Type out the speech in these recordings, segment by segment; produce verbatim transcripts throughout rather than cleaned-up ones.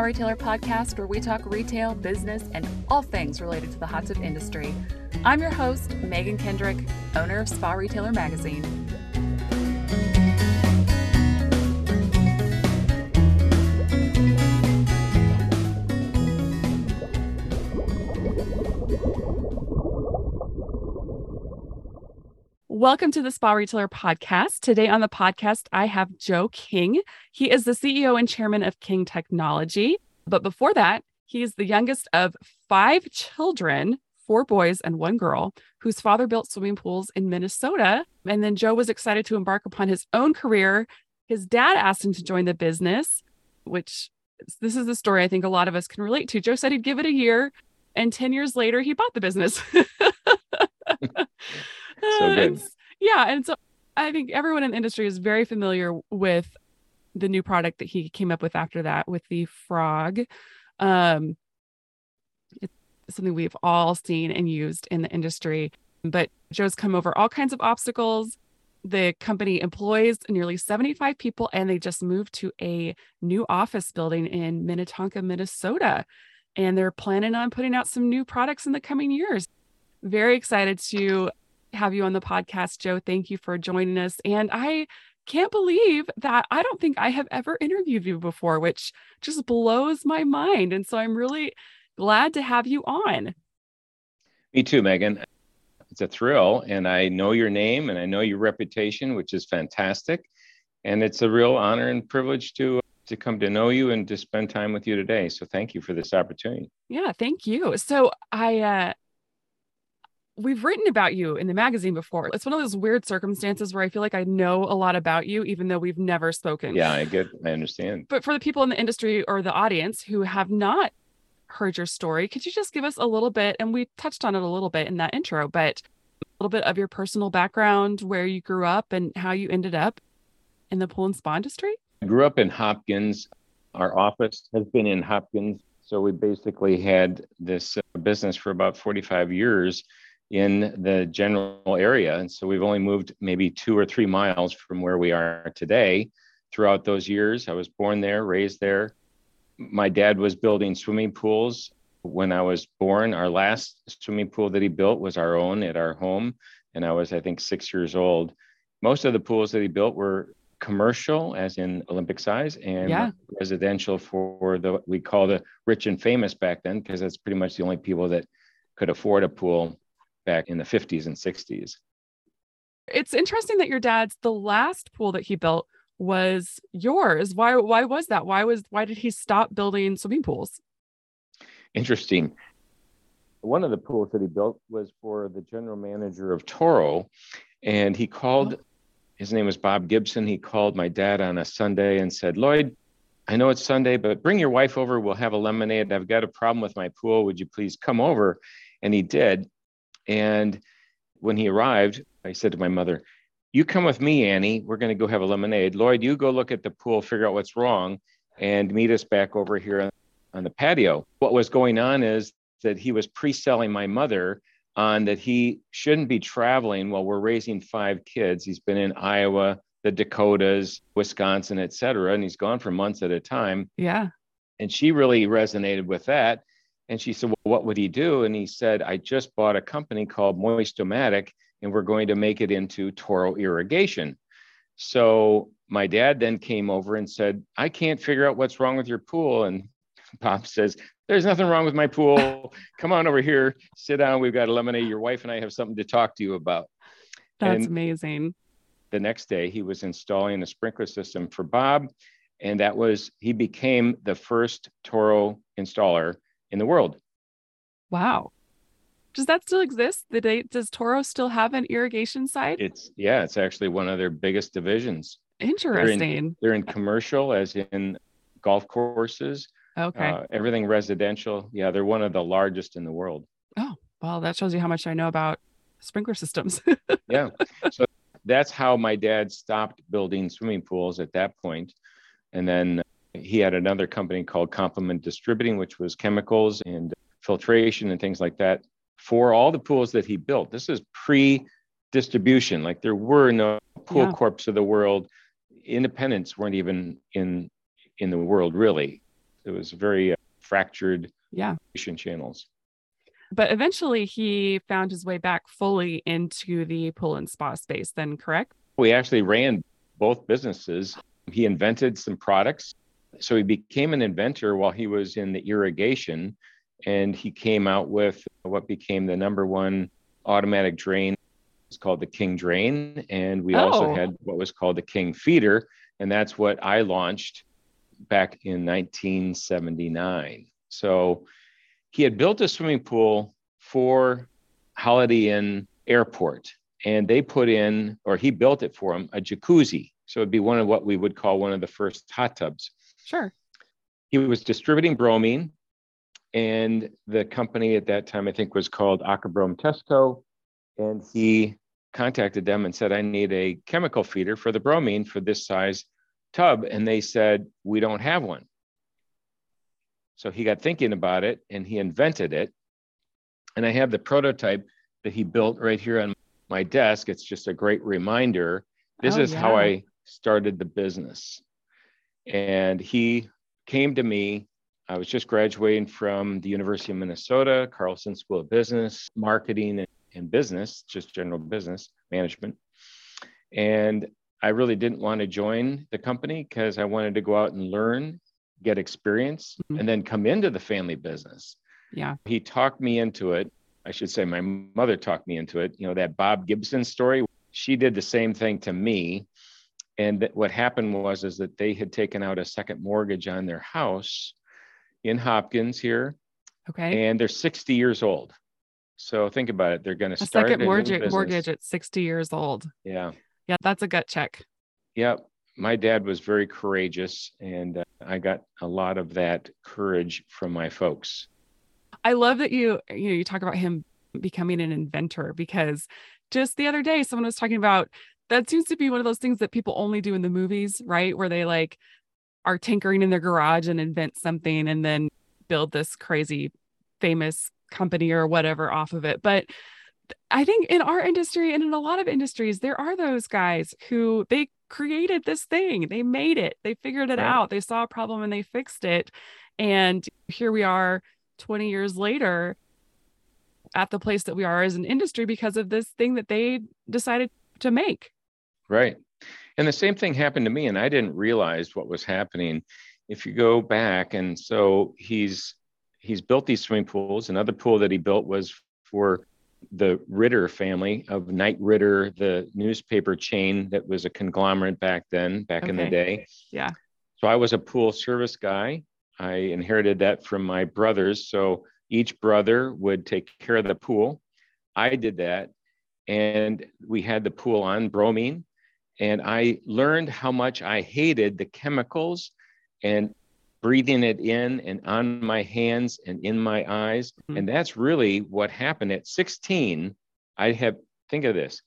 Small Retailer podcast, where we talk retail, business, and all things related to the hot tip industry. I'm your host, Megan Kendrick, owner of Spa Retailer Magazine. Welcome to the Spa Retailer Podcast. Today on the podcast, I have Joe King. He is the C E O and chairman of King Technology. But before that, he is the youngest of five children, four boys and one girl, whose father built swimming pools in Minnesota. And then Joe was excited to embark upon his own career. His dad asked him to join the business, which this is the story I think a lot of us can relate to. Joe said he'd give it a year, and ten years later, he bought the business. So good. And, yeah. And so I think everyone in the industry is very familiar with the new product that he came up with after that, with the Frog. Um, it's something we've all seen and used in the industry, but Joe's come over all kinds of obstacles. The company employs nearly seventy-five people, and they just moved to a new office building in Minnetonka, Minnesota. And they're planning on putting out some new products in the coming years. Very excited to have you on the podcast, Joe. Thank you for joining us. And I can't believe that I don't think I have ever interviewed you before, which just blows my mind. And so I'm really glad to have you on. Me too, Megan. It's a thrill. And I know your name and I know your reputation, which is fantastic. And it's a real honor and privilege to to come to know you and to spend time with you today. So thank you for this opportunity. Yeah, thank you. So I, uh, we've written about you in the magazine before. It's one of those weird circumstances where I feel like I know a lot about you, even though we've never spoken. Yeah, I get, I understand. But for the people in the industry or the audience who have not heard your story, could you just give us a little bit, and we touched on it a little bit in that intro, but a little bit of your personal background, where you grew up and how you ended up in the pool and spa industry? I grew up in Hopkins. Our office has been in Hopkins. So we basically had this business for about forty-five years in the general area. And so we've only moved maybe two or three miles from where we are today. Throughout those years, I was born there, raised there. My dad was building swimming pools when I was born. Our last swimming pool that he built was our own at our home. And I was, I think, six years old. Most of the pools that he built were commercial, as in Olympic size, and yeah. residential for the what we call the rich and famous back then, because that's pretty much the only people that could afford a pool back in the fifties and sixties. It's interesting that your dad's, the last pool that he built was yours. Why, why was that? Why was, why did he stop building swimming pools? Interesting. One of the pools that he built was for the general manager of Toro, and he called, oh. his name was Bob Gibson. He called my dad on a Sunday and said, "Lloyd, I know it's Sunday, but bring your wife over. We'll have a lemonade. I've got a problem with my pool. Would you please come over?" And he did. And when he arrived, I said to my mother, "You come with me, Annie. We're going to go have a lemonade. Lloyd, you go look at the pool, figure out what's wrong, and meet us back over here on the patio." What was going on is that he was pre-selling my mother on that he shouldn't be traveling while we're raising five kids. He's been in Iowa, the Dakotas, Wisconsin, et cetera, and he's gone for months at a time. Yeah. And she really resonated with that. And she said, "Well, what would he do?" And he said, "I just bought a company called Moistomatic, and we're going to make it into Toro irrigation." So my dad then came over and said, "I can't figure out what's wrong with your pool." And Pop says, "There's nothing wrong with my pool. Come on over here, sit down. We've got a lemonade. Your wife and I have something to talk to you about." That's and amazing. The next day, he was installing a sprinkler system for Bob. And that was, he became the first Toro installer in the world. Wow. Does that still exist? The day, does Toro still have an irrigation side? It's yeah, it's actually one of their biggest divisions. Interesting. They're in, they're in commercial, as in golf courses. Okay. Uh, everything residential. Yeah, they're one of the largest in the world. Oh, well, that shows you how much I know about sprinkler systems. Yeah. So that's how my dad stopped building swimming pools at that point. And then he had another company called Complement Distributing, which was chemicals and filtration and things like that for all the pools that he built. This is pre-distribution. Like there were no pool yeah. corps of the world. Independents weren't even in in the world, really. it was very uh, fractured yeah. channels. But eventually he found his way back fully into the pool and spa space then, correct? We actually ran both businesses. He invented some products. So he became an inventor while he was in the irrigation, and he came out with what became the number one automatic drain. It's called the King Drain. And we oh. also had what was called the King Feeder. And that's what I launched back in nineteen seventy-nine. So he had built a swimming pool for Holiday Inn Airport, and they put in, or he built it for him, a jacuzzi. So it'd be one of what we would call one of the first hot tubs. Sure. He was distributing bromine, and the company at that time, I think, was called Acrobrome Tesco. And he contacted them and said, I need a chemical feeder for the bromine for this size tub. And they said, we don't have one. So he got thinking about it, and he invented it. And I have the prototype that he built right here on my desk. It's just a great reminder. This oh, is yeah. how I started the business. And he came to me. I was just graduating from the University of Minnesota Carlson School of Business, Marketing and Business, just general business management. And I really didn't want to join the company because I wanted to go out and learn, get experience, mm-hmm. and then come into the family business. Yeah. He talked me into it. I should say my mother talked me into it. You know, that Bob Gibson story, she did the same thing to me. And th- what happened was, is that they had taken out a second mortgage on their house in Hopkins here. Okay. And they're sixty years old. So think about it. They're going to start a second mortgage, mortgage at sixty years old. Yeah. Yeah. That's a gut check. Yeah. My dad was very courageous, and uh, I got a lot of that courage from my folks. I love that you, you know, you talk about him becoming an inventor, because just the other day, someone was talking about, that seems to be one of those things that people only do in the movies, right? Where they like are tinkering in their garage and invent something and then build this crazy famous company or whatever off of it. But I think in our industry and in a lot of industries, there are those guys who they created this thing, they made it, they figured it right. out, they saw a problem and they fixed it. And here we are twenty years later at the place that we are as an industry because of this thing that they decided to make. Right. And the same thing happened to me, and I didn't realize what was happening. If you go back, and so he's He's built these swimming pools. Another pool that he built was for the Ritter family of Knight Ritter, the newspaper chain that was a conglomerate back then, back okay. in the day. Yeah. So I was a pool service guy. I inherited that from my brothers. So each brother would take care of the pool. I did that. And we had the pool on bromine. And I learned how much I hated the chemicals and breathing it in and on my hands and in my eyes. Mm-hmm. And that's really what happened at sixteen. I have, think of this,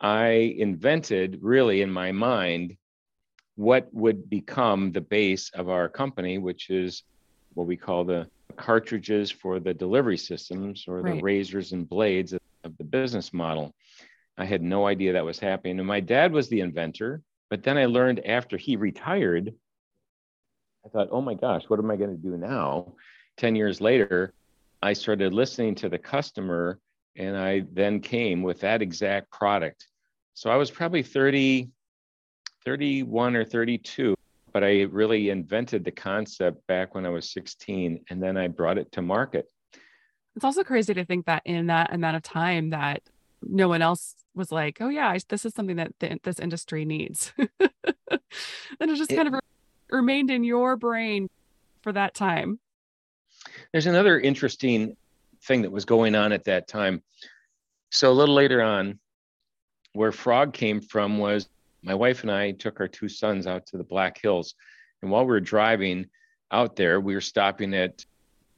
I invented really in my mind what would become the base of our company, which is what we call the cartridges for the delivery systems, or right. the razors and blades of, of the business model. I had no idea that was happening. And my dad was the inventor, but then I learned after he retired, I thought, oh my gosh, what am I going to do now? ten years later, I started listening to the customer, and I then came with that exact product. So I was probably thirty, thirty-one or thirty-two, but I really invented the concept back when I was sixteen, and then I brought it to market. It's also crazy to think that in that amount of time that no one else was like, oh yeah, this is something that th- this industry needs. And it's just it, kind of remained in your brain for that time. There's another interesting thing that was going on at that time. So a little later on, where Frog came from was my wife and I took our two sons out to the Black Hills. And while we were driving out there, we were stopping at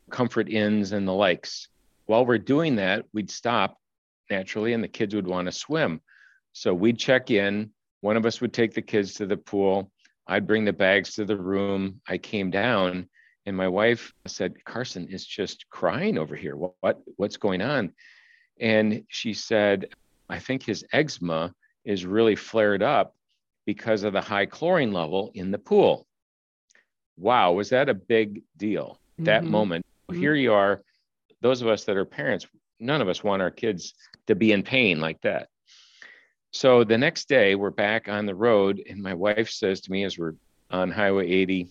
Comfort Inns and the likes. While we're doing that, we'd stop naturally, and the kids would want to swim. So we'd check in. One of us would take the kids to the pool. I'd bring the bags to the room. I came down, and my wife said, Carson is just crying over here. What, what what's going on? And she said, I think his eczema is really flared up because of the high chlorine level in the pool. wow, was that a big deal? Mm-hmm. That moment, mm-hmm. Here you are, those of us that are parents, none of us want our kids to be in pain like that. So the next day we're back on the road, and my wife says to me, as we're on Highway eighty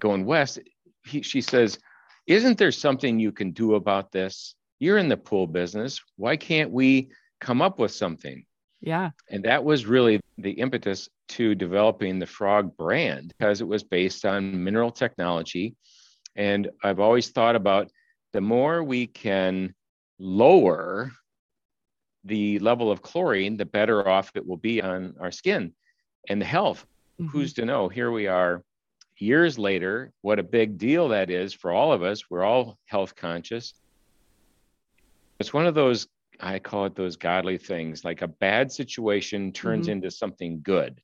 going west, he, she says, isn't there something you can do about this? You're in the pool business. Why can't we come up with something? Yeah. And that was really the impetus to developing the Frog brand, because it was based on mineral technology. And I've always thought about the more we can lower the level of chlorine, the better off it will be on our skin and the health. Mm-hmm. Who's to know? Here we are years later, what a big deal that is for all of us. We're all health conscious. It's one of those, I call it those godly things, like a bad situation turns mm-hmm. into something good.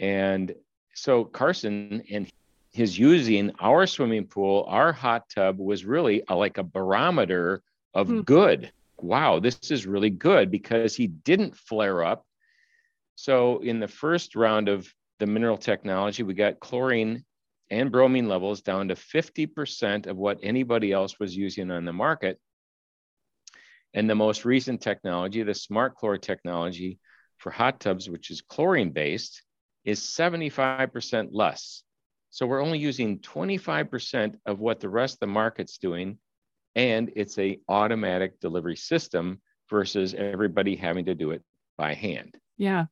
And so Carson and his using our swimming pool, our hot tub, was really a, like a barometer of mm-hmm. good. Wow, this is really good, because he didn't flare up. So in the first round of the mineral technology, we got chlorine and bromine levels down to fifty percent of what anybody else was using on the market. And the most recent technology, the SmartChlor technology for hot tubs, which is chlorine-based, is seventy-five percent less. So we're only using twenty-five percent of what the rest of the market's doing. And it's an automatic delivery system versus everybody having to do it by hand. Yeah.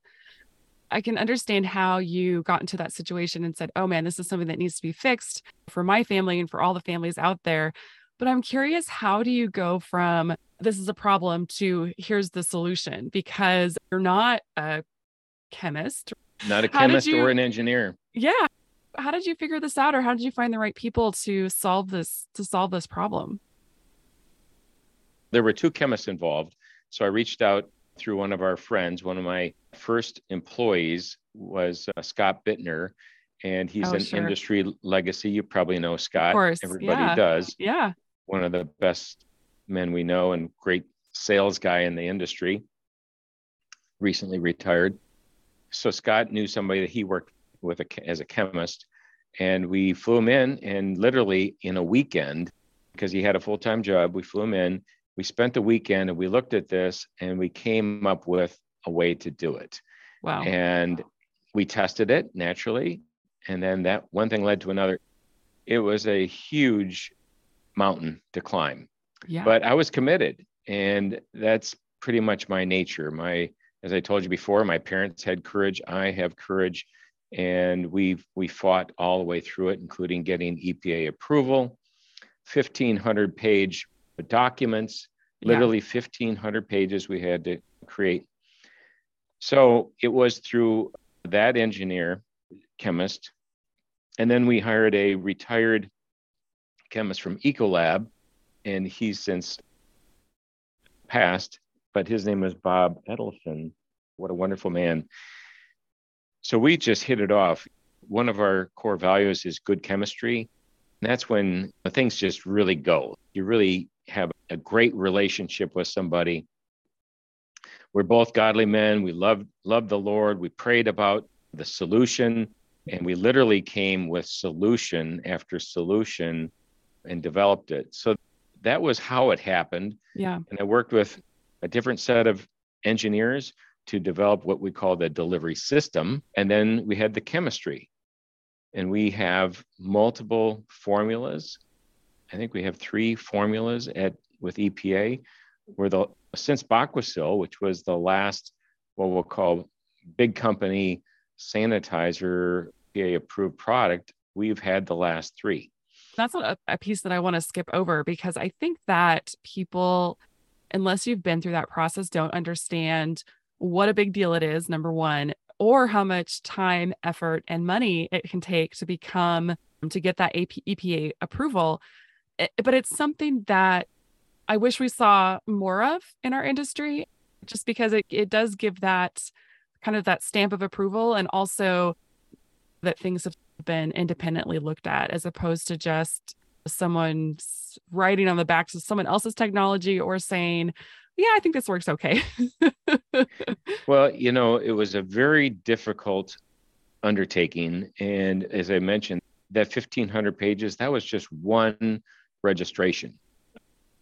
I can understand how you got into that situation and said, oh man, this is something that needs to be fixed for my family and for all the families out there. But I'm curious, how do you go from this is a problem to here's the solution? Because you're not a chemist. Not a chemist you, or an engineer. Yeah. How did you figure this out, or how did you find the right people to solve this, to solve this problem? There were two chemists involved. So I reached out through one of our friends. One of my first employees was uh, Scott Bittner, and he's oh, an sure. industry legacy. You probably know Scott. Of course. Everybody yeah. does. Yeah. One of the best men we know and great sales guy in the industry. Recently retired. So Scott knew somebody that he worked with a, as a chemist, and we flew him in, and literally in a weekend, because he had a full-time job, we flew him in. We spent the weekend and we looked at this, and we came up with a way to do it. Wow. And we tested it naturally. And then that one thing led to another. It was a huge mountain to climb, yeah. but I was committed, and that's pretty much my nature. My, as I told you before, my parents had courage. I have courage, and we we fought all the way through it, including getting E P A approval, fifteen hundred page documents, literally yeah. fifteen hundred pages we had to create. So it was through that engineer, chemist, and then we hired a retired chemist from Ecolab, and he's since passed, but his name was Bob Edelson. What a wonderful man. So we just hit it off. One of our core values is good chemistry. And that's when things just really go. You really have a great relationship with somebody. We're both godly men. We loved, loved the Lord. We prayed about the solution, and we literally came with solution after solution and developed it. So that was how it happened. Yeah. And I worked with a different set of engineers to develop what we call the delivery system. And then we had the chemistry. And we have multiple formulas. I think we have three formulas at with E P A. Where the since Bacquasil, which was the last what we'll call big company sanitizer E P A approved product, we've had the last three. That's not a, a piece that I want to skip over, because I think that people, unless you've been through that process, don't understand what a big deal it is, number one, or how much time, effort, and money it can take to become, to get that E P A approval. It, but it's something that I wish we saw more of in our industry, just because it, it does give that kind of that stamp of approval, and also that things have been independently looked at, as opposed to just someone writing on the backs of someone else's technology or saying, yeah, I think this works okay. Well, you know, it was a very difficult undertaking. And as I mentioned, that fifteen hundred pages, that was just one registration.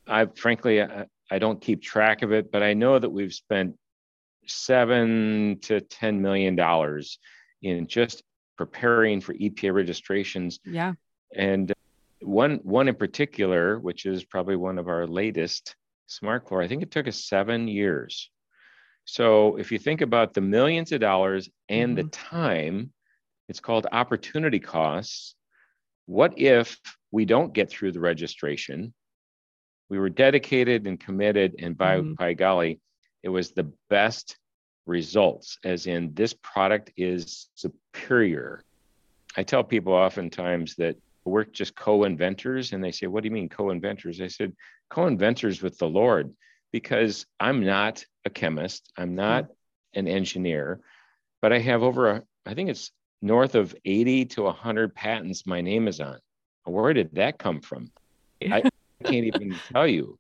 I frankly, I, I don't keep track of it, but I know that we've spent seven to ten million dollars in just preparing for E P A registrations. Yeah. And one, one in particular, which is probably one of our latest, SmartChlor, I think it took us seven years. So if you think about the millions of dollars and mm-hmm. the time, it's called opportunity costs. What if we don't get through the registration? We were dedicated and committed, and by, mm-hmm. by golly, it was the best results, as in this product is superior. I tell people oftentimes that we're just co-inventors, and they say, what do you mean co-inventors? I said, co-inventors with the Lord, because I'm not a chemist, I'm not mm-hmm. an engineer, but I have over, a, I think it's north of eighty to one hundred patents my name is on. Where did that come from? I can't even tell you,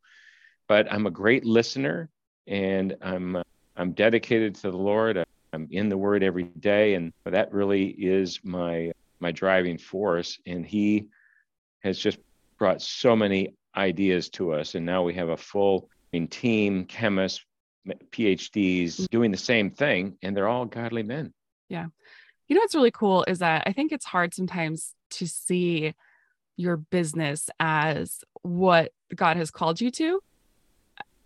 but I'm a great listener, and I'm uh, I'm dedicated to the Lord. I'm in the Word every day, and that really is my my driving force. And He has just brought so many ideas to us, and now we have a full team, chemists, PhDs, doing the same thing, and they're all godly men. Yeah, you know what's really cool is that I think it's hard sometimes to see your business as what God has called you to.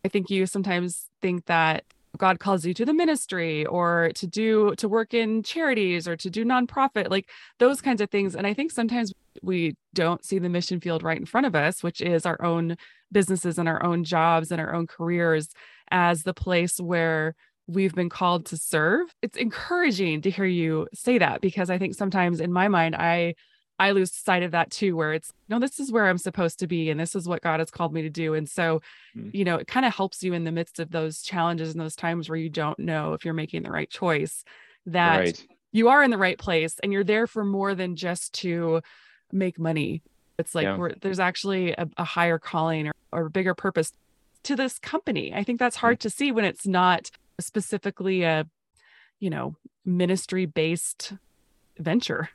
I think you sometimes think that God calls you to the ministry or to do, to work in charities or to do nonprofit, like those kinds of things. And I think sometimes we don't see the mission field right in front of us, which is our own businesses and our own jobs and our own careers as the place where we've been called to serve. It's encouraging to hear you say that, because I think sometimes in my mind, I I lose sight of that too, where it's, no, this is where I'm supposed to be. And this is what God has called me to do. And so, mm-hmm. you know, it kind of helps you in the midst of those challenges and those times where you don't know if you're making the right choice, that right. you are in the right place and you're there for more than just to make money. It's like, yeah. we're, there's actually a, a higher calling or, or a bigger purpose to this company. I think that's hard mm-hmm. to see when it's not specifically a, you know, ministry-based venture.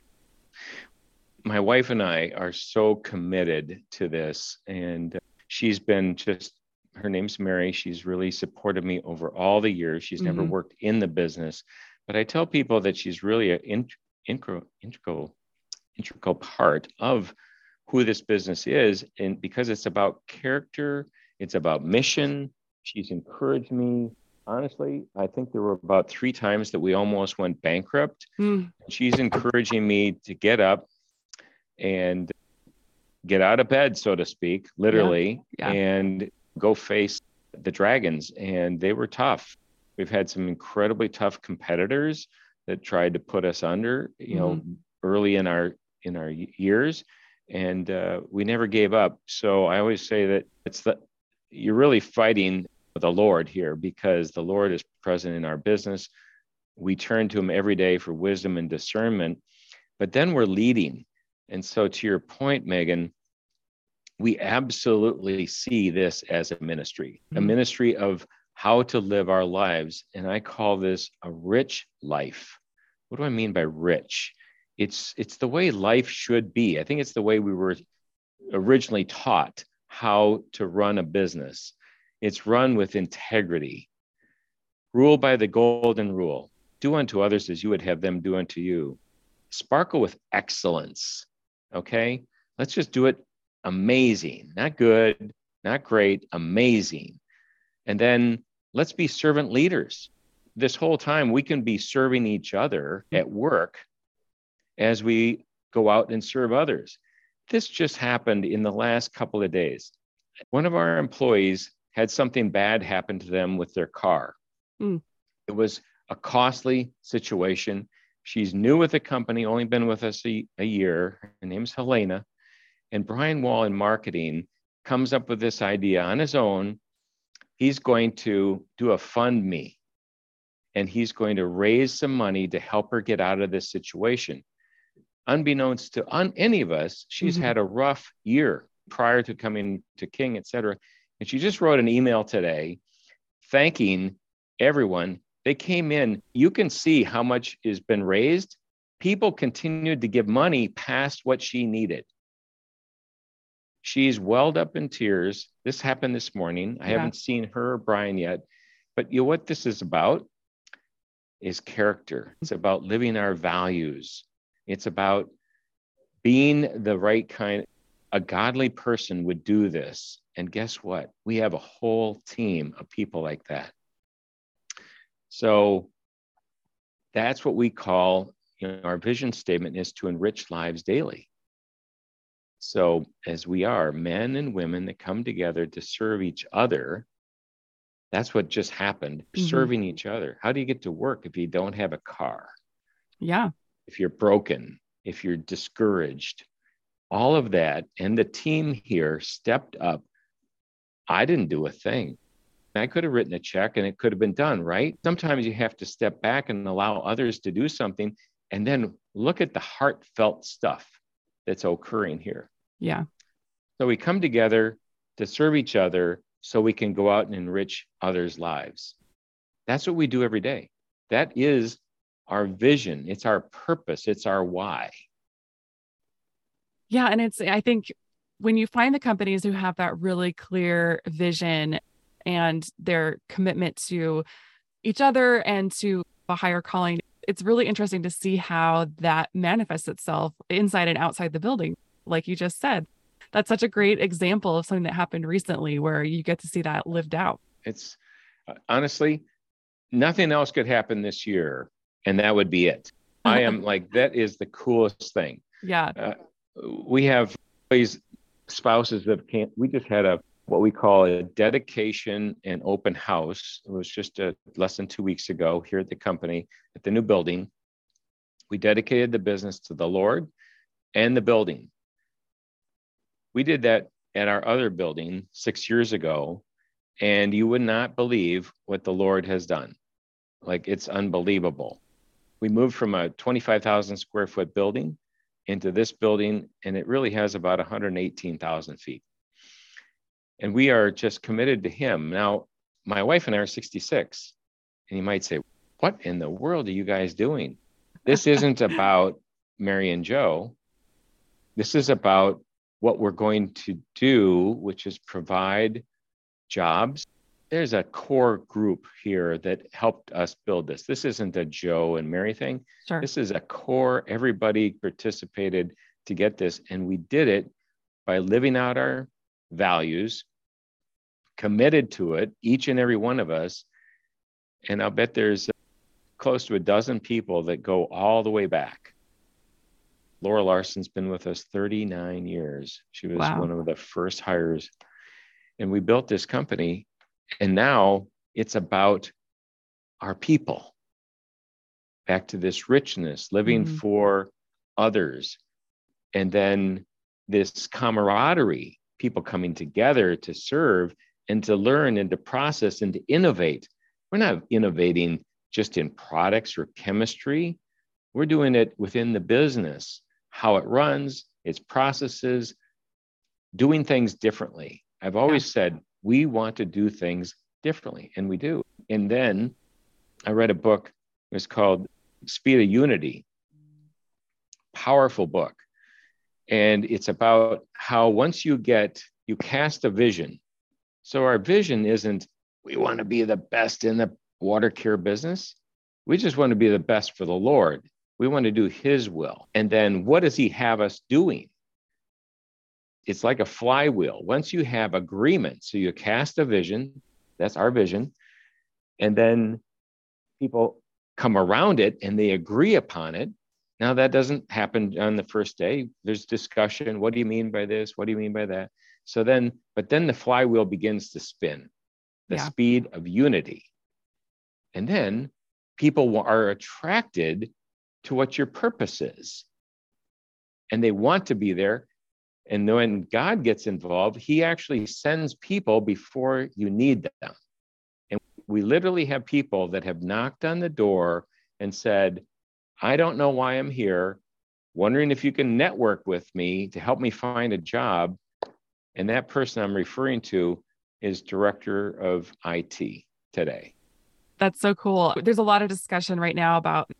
My wife and I are so committed to this, and she's been just, her name's Mary. She's really supported me over all the years. She's mm-hmm. never worked in the business, but I tell people that she's really an in, integral, integral, integral part of who this business is. And because it's about character, it's about mission. She's encouraged me. Honestly, I think there were about three times that we almost went bankrupt. Mm. She's encouraging me to get up and get out of bed, so to speak, literally, yeah. Yeah. and go face the dragons. And they were tough. We've had some incredibly tough competitors that tried to put us under, you mm-hmm. know, early in our in our years, and uh, we never gave up. So I always say that it's the you're really fighting the Lord here, because the Lord is present in our business. We turn to Him every day for wisdom and discernment, but then we're leading. And so to your point, Megan, we absolutely see this as a ministry, mm-hmm. a ministry of how to live our lives. And I call this a rich life. What do I mean by rich? It's it's the way life should be. I think it's the way we were originally taught how to run a business. It's run with integrity. Rule by the golden rule. Do unto others as you would have them do unto you. Sparkle with excellence. Okay, let's just do it amazing, not good, not great, amazing. And then let's be servant leaders. This whole time we can be serving each other at work as we go out and serve others. This just happened in the last couple of days. One of our employees had something bad happen to them with their car. Mm. It was a costly situation. She's new with the company, only been with us a, a year. Her name's Helena. And Brian Wall in marketing comes up with this idea on his own. He's going to do a fund me, and he's going to raise some money to help her get out of this situation. Unbeknownst to un- any of us, she's mm-hmm. had a rough year prior to coming to King, et cetera. And she just wrote an email today thanking everyone. They came in. You can see how much has been raised. people continued to give money past what she needed. She's welled up in tears. This happened this morning. I yeah. haven't seen her or Brian yet, but you know what this is about is character. It's about living our values. It's about being the right kind. A godly person would do this. And guess what? We have a whole team of people like that. So that's what we call, you know, our vision statement is to enrich lives daily. So as we are men and women that come together to serve each other, that's what just happened, mm-hmm. serving each other. How do you get to work if you don't have a car? Yeah. If you're broken, if you're discouraged, all of that. And the team here stepped up. I didn't do a thing. I could have written a check and it could have been done, right? Sometimes you have to step back and allow others to do something and then look at the heartfelt stuff that's occurring here. Yeah. So we come together to serve each other so we can go out and enrich others' lives. That's what we do every day. That is our vision. It's our purpose. It's our why. Yeah. And it's, I think when you find the companies who have that really clear vision and their commitment to each other and to a higher calling, it's really interesting to see how that manifests itself inside and outside the building. Like you just said, that's such a great example of something that happened recently where you get to see that lived out. It's honestly, nothing else could happen this year. And that would be it. I am like, that is the coolest thing. Yeah. Uh, we have these spouses that can't, we just had a, what we call a dedication and open house. It was just a, less than two weeks ago here at the company at the new building. We dedicated the business to the Lord and the building. We did that at our other building six years ago, and you would not believe what the Lord has done. Like, it's unbelievable. We moved from a twenty-five thousand square foot building into this building, and it really has about one hundred eighteen thousand feet. And we are just committed to Him. Now, my wife and I are sixty-six, and you might say, what in the world are you guys doing? This isn't about Mary and Joe. This is about what we're going to do, which is provide jobs. There's a core group here that helped us build this. This isn't a Joe and Mary thing. Sure. This is a core. Everybody participated to get this. And we did it by living out our values, committed to it, each and every one of us. And I'll bet there's close to a dozen people that go all the way back. Laura Larson's been with us thirty-nine years. She was wow. one of the first hires. And we built this company. And now it's about our people. Back to this richness, living mm-hmm. for others. And then this camaraderie, people coming together to serve and to learn and to process and to innovate. We're not innovating just in products or chemistry. We're doing it within the business, how it runs, its processes, doing things differently. I've always yeah. said, we want to do things differently, and we do. And then I read a book, it was called Speed of Unity, powerful book. And it's about how once you get, you cast a vision. So our vision isn't, we want to be the best in the water care business. We just want to be the best for the Lord. We want to do His will. And then what does He have us doing? It's like a flywheel. Once you have agreement, so you cast a vision, that's our vision, and then people come around it and they agree upon it. Now that doesn't happen on the first day. There's discussion. What do you mean by this? What do you mean by that? So then, but then the flywheel begins to spin, the yeah. speed of unity. And then people are attracted to what your purpose is. And they want to be there. And when God gets involved, He actually sends people before you need them. And we literally have people that have knocked on the door and said, I don't know why I'm here, wondering if you can network with me to help me find a job. And that person I'm referring to is director of I T today. That's so cool. There's a lot of discussion right now about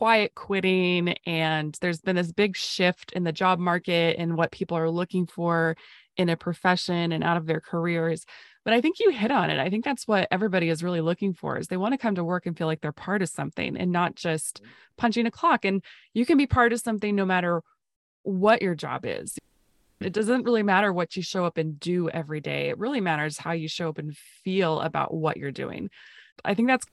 quiet quitting, and there's been this big shift in the job market and what people are looking for in a profession and out of their careers. But I think you hit on it. I think that's what everybody is really looking for, is they want to come to work and feel like they're part of something and not just punching a clock. And you can be part of something no matter what your job is. It doesn't really matter what you show up and do every day. It really matters how you show up and feel about what you're doing. I think that's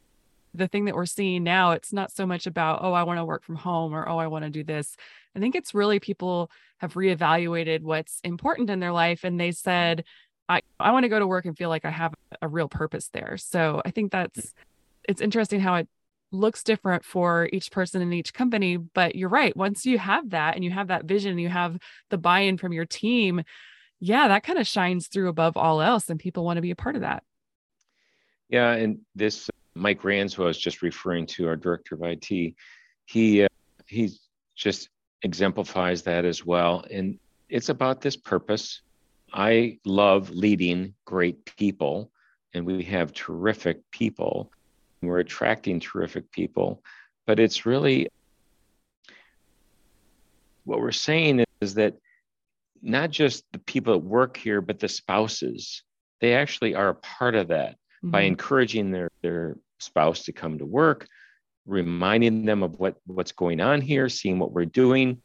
the thing that we're seeing now. It's not so much about, oh, I want to work from home, or, oh, I want to do this. I think it's really people have reevaluated what's important in their life. And they said, I, I want to go to work and feel like I have a real purpose there. So I think that's, it's interesting how it looks different for each person in each company, but you're right. Once you have that and you have that vision, and you have the buy-in from your team, yeah, that kind of shines through above all else, and people want to be a part of that. Yeah, and this Mike Rands, who I was just referring to, our director of I T, he uh, he just exemplifies that as well. And it's about this purpose. I love leading great people, and we have terrific people. We're attracting terrific people, but it's really what we're saying is that not just the people that work here, but the spouses, they actually are a part of that. Mm-hmm. By encouraging their, their spouse to come to work, reminding them of what, what's going on here, seeing what we're doing.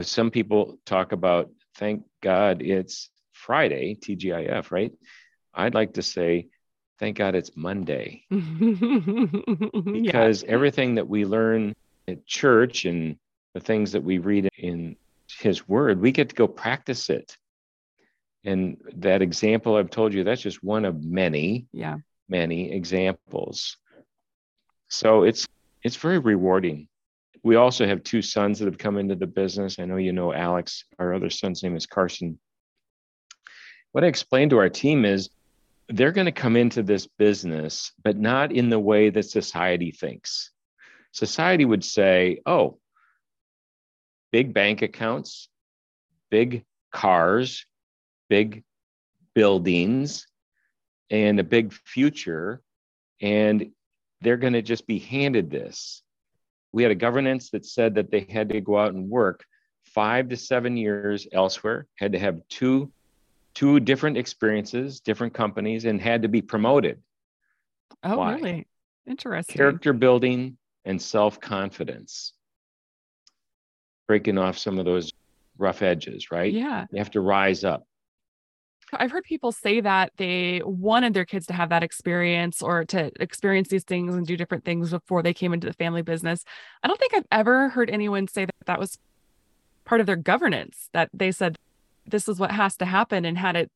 Some people talk about, thank God it's Friday, T G I F, right? I'd like to say, thank God it's Monday. Because yeah. Everything that we learn at church and the things that we read in his word, we get to go practice it. And that example I've told you, that's just one of many, yeah. many examples. So it's it's very rewarding. We also have two sons that have come into the business. I know you know Alex. Our other son's name is Carson. What I explained to our team is, they're going to come into this business, but not in the way that society thinks. Society would say, oh, big bank accounts, big cars, big buildings, and a big future, and they're going to just be handed this. We had a governance that said that they had to go out and work five to seven years elsewhere, had to have two Two different experiences, different companies, and had to be promoted. Oh, Why? Really? Interesting. Character building and self-confidence. Breaking off some of those rough edges, right? Yeah. You have to rise up. I've heard people say that they wanted their kids to have that experience or to experience these things and do different things before they came into the family business. I don't think I've ever heard anyone say that that was part of their governance, that they said, this is what has to happen, and had it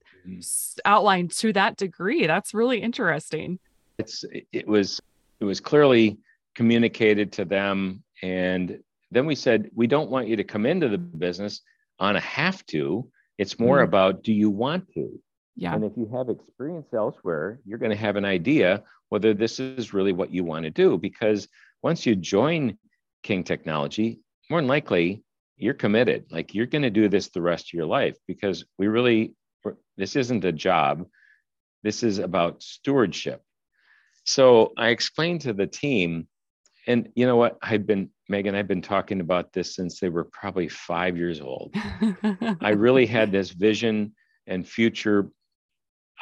outlined to that degree. That's really interesting. It's, it was, it was clearly communicated to them. And then we said, we don't want you to come into the business on a have to. It's more mm-hmm. about, do you want to? Yeah. And if you have experience elsewhere, you're going to have an idea whether this is really what you want to do, because once you join King Technology, more than likely, you're committed, like you're going to do this the rest of your life, because we really, this isn't a job. This is about stewardship. So I explained to the team, and you know what, I've been, Megan, I've been talking about this since they were probably five years old. I really had this vision and future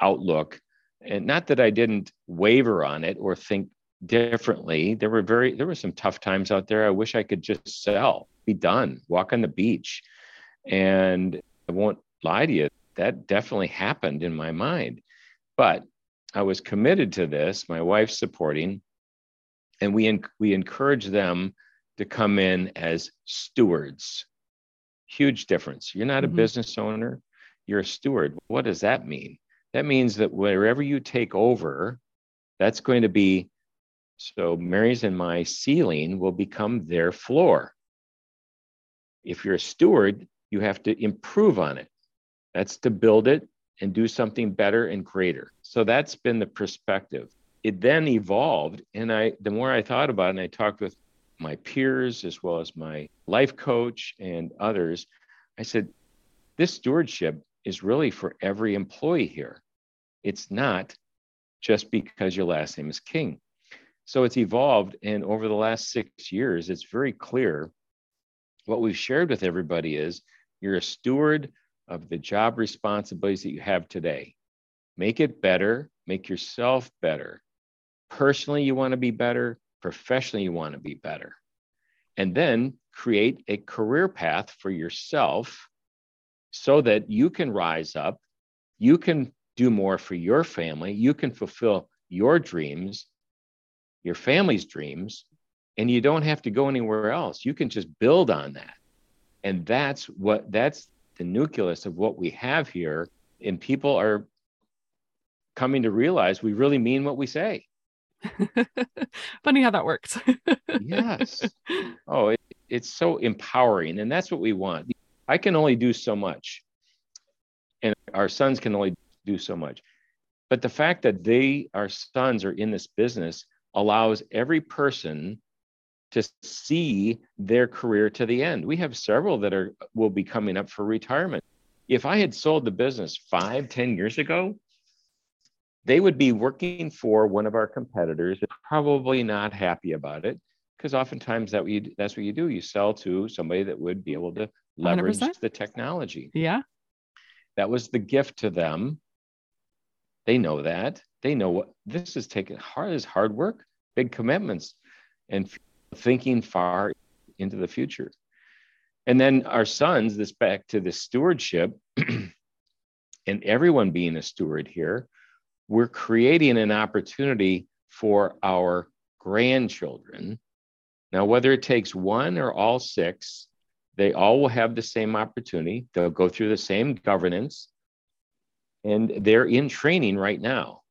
outlook, and not that I didn't waver on it or think differently. There were very, there were some tough times out there. I wish I could just sell, be done, walk on the beach. And I won't lie to you, that definitely happened in my mind. But I was committed to this, my wife's supporting, and we we encourage them to come in as stewards. Huge difference. You're not mm-hmm. a business owner, you're a steward. What does that mean? That means that wherever you take over, that's going to be, so Mary's and my ceiling will become their floor. If you're a steward, you have to improve on it. That's to build it and do something better and greater. So that's been the perspective. It then evolved. And I, the more I thought about it, and I talked with my peers as well as my life coach and others, I said, this stewardship is really for every employee here. It's not just because your last name is King. So it's evolved, and over the last six years, it's very clear. What we've shared with everybody is you're a steward of the job responsibilities that you have today. Make it better, make yourself better. Personally, you want to be better. Professionally, you want to be better. And then create a career path for yourself so that you can rise up, you can do more for your family, you can fulfill your dreams, your family's dreams, and you don't have to go anywhere else. You can just build on that. And that's what, that's the nucleus of what we have here. And people are coming to realize we really mean what we say. Funny how that works. Yes. Oh, it, it's so empowering. And that's what we want. I can only do so much. And our sons can only do so much. But the fact that they, our sons, are in this business allows every person to see their career to the end. We have several that are will be coming up for retirement. If I had sold the business five, ten years ago, they would be working for one of our competitors, probably not happy about it, because oftentimes that we, that's what you do. You sell to somebody that would be able to leverage one hundred percent the technology. Yeah. That was the gift to them. They know that. They know what this is taking hard is hard work, big commitments, and thinking far into the future. And then our sons, this back to the stewardship and everyone being a steward here, we're creating an opportunity for our grandchildren. Now, whether it takes one or all six, they all will have the same opportunity. They'll go through the same governance, and they're in training right now.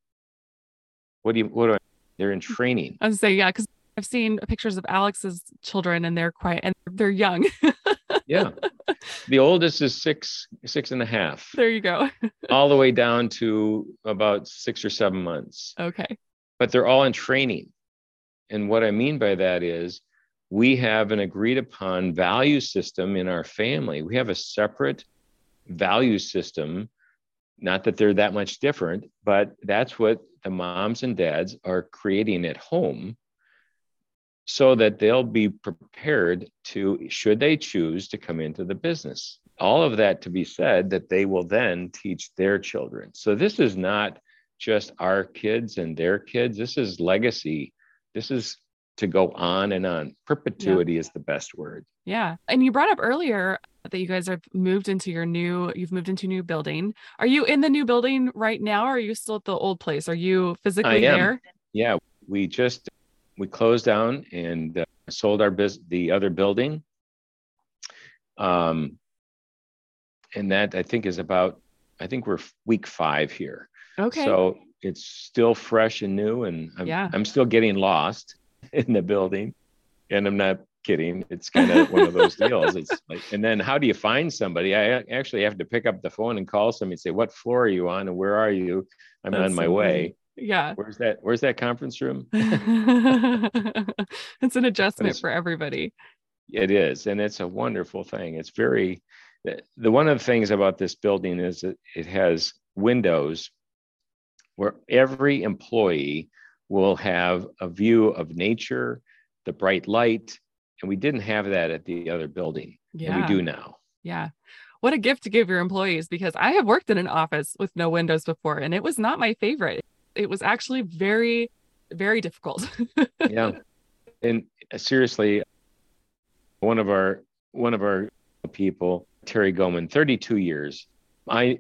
What do you, what do I, they're in training. I was saying, yeah, because I've seen pictures of Alex's children and they're quiet and they're young. Yeah. The oldest is six, six and a half. There you go. All the way down to about six or seven months. Okay. But they're all in training. And what I mean by that is we have an agreed upon value system in our family. We have a separate value system. Not that they're that much different, but that's what the moms and dads are creating at home so that they'll be prepared to, should they choose to come into the business. All of that to be said that they will then teach their children. So this is not just our kids and their kids. This is legacy. This is to go on and on. Perpetuity yeah. is the best word. Yeah. And you brought up earlier that you guys have moved into your new, you've moved into a new building. Are you in the new building right now? Or are you still at the old place? Are you physically there? Yeah, we just, we closed down and uh, sold our business, the other building. Um, and that I think is about, I think we're week five here. Okay. So it's still fresh and new, and I'm, yeah. I'm still getting lost in the building, and I'm not kidding. It's kind of one of those deals. It's like, and then how do you find somebody? I actually have to pick up the phone and call somebody and say, what floor are you on? And where are you? I'm That's on my so way. Funny. Yeah. Where's that? Where's that conference room? It's an adjustment it's, for everybody. It is. And it's a wonderful thing. It's very, the, the one of the things about this building is that it has windows where every employee will have a view of nature, the bright light. And we didn't have that at the other building. Yeah. And we do now. Yeah. What a gift to give your employees, because I have worked in an office with no windows before, and it was not my favorite. It was actually very, very difficult. Yeah. And seriously, one of our, one of our people, Terry Goman, thirty-two years, I,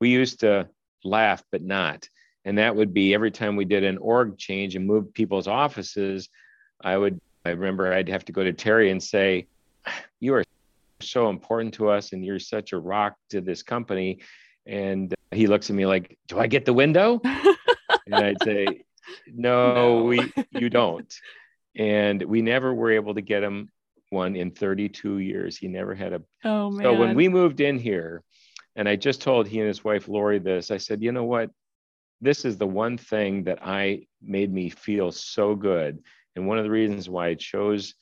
we used to laugh, but not. And that would be every time we did an org change and moved people's offices, I would I remember I'd have to go to Terry and say, you are so important to us and you're such a rock to this company. And he looks at me like, do I get the window? And I'd say, no, no. we you don't. And we never were able to get him one in thirty-two years. He never had a. Oh, man. So when we moved in here, and I just told he and his wife, Lori, this, I said, you know what? This is the one thing that I made me feel so good. And one of the reasons why I chose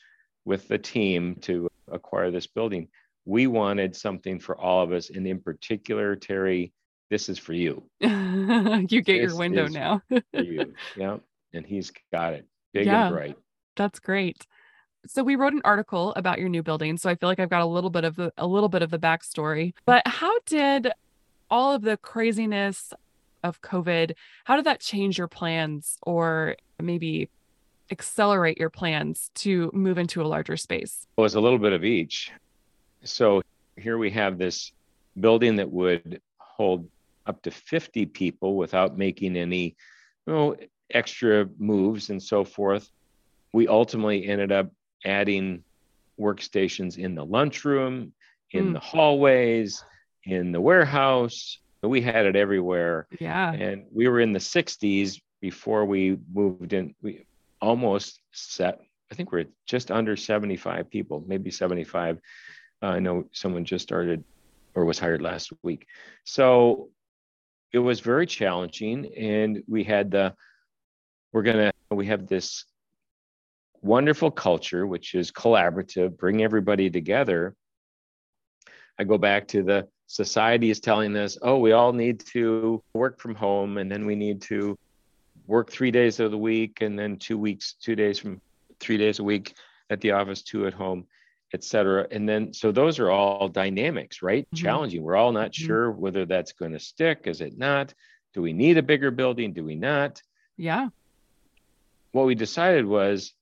with the team to acquire this building, we wanted something for all of us. And in particular, Terry, this is for you. You get this your window now. For you. Yeah. And he's got it. big yeah, and bright. That's great. So we wrote an article about your new building. So I feel like I've got a little bit of the, a little bit of the backstory, but how did all of the craziness of COVID, how did that change your plans or maybe accelerate your plans to move into a larger space? Well, it's a little bit of each. So here we have this building that would hold up to fifty people without making any, you know, extra moves and so forth. We ultimately ended up adding workstations in the lunchroom, in mm. the hallways, in the warehouse. We had it everywhere. Yeah. And we were in the sixties before we moved in. We almost set, I think we're just under seventy-five people, maybe seventy-five. Uh, I know someone just started or was hired last week. So it was very challenging. And we had the, we're going to, we have this wonderful culture, which is collaborative, bring everybody together. I go back to the society is telling us, oh, we all need to work from home, and then we need to work three days of the week, and then two weeks, two days from three days a week at the office, two at home, et cetera. And then, so those are all dynamics, right? Mm-hmm. Challenging. We're all not mm-hmm. sure whether that's going to stick. Is it not? Do we need a bigger building? Do we not? Yeah. What we decided was,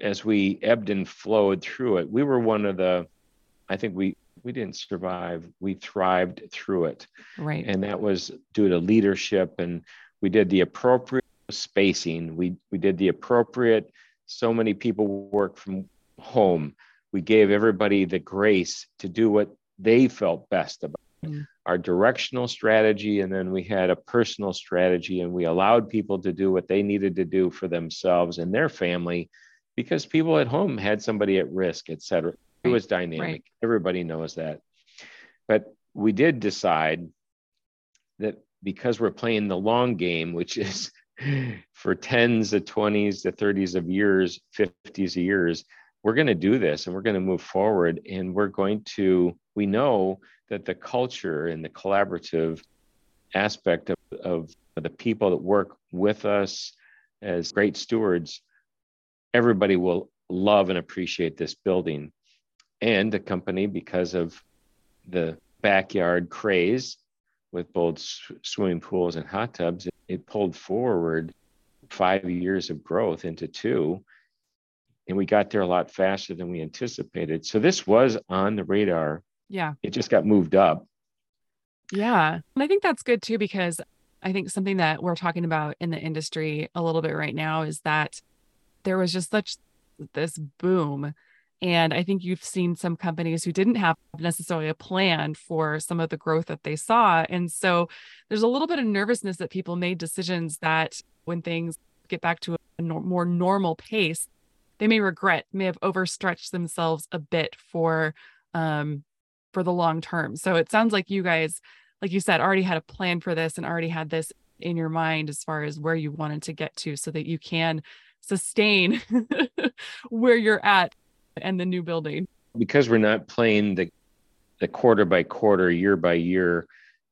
as we ebbed and flowed through it, we were one of the, I think we, we didn't survive. We thrived through it. Right. And that was due to leadership. And we did the appropriate spacing. We we did the appropriate, so many people work from home. We gave everybody the grace to do what they felt best about mm-hmm. our directional strategy. And then we had a personal strategy, and we allowed people to do what they needed to do for themselves and their family, because people at home had somebody at risk, et cetera. It was dynamic. Right. Everybody knows that. But we did decide that because we're playing the long game, which is for tens, the twenties, the thirties of years, fifties of years, we're going to do this, and we're going to move forward. And we're going to, we know that the culture and the collaborative aspect of, of the people that work with us as great stewards, everybody will love and appreciate this building. And the company, because of the backyard craze with both swimming pools and hot tubs, it pulled forward five years of growth into two. And we got there a lot faster than we anticipated. So this was on the radar. Yeah. It just got moved up. Yeah. And I think that's good too, because I think something that we're talking about in the industry a little bit right now is that there was just such this boom. And I think you've seen some companies who didn't have necessarily a plan for some of the growth that they saw. And so there's a little bit of nervousness that people made decisions that when things get back to a no- more normal pace, they may regret, may have overstretched themselves a bit for, um, for the long term. So it sounds like you guys, like you said, already had a plan for this and already had this in your mind as far as where you wanted to get to so that you can sustain where you're at and the new building. Because we're not playing the the quarter by quarter, year by year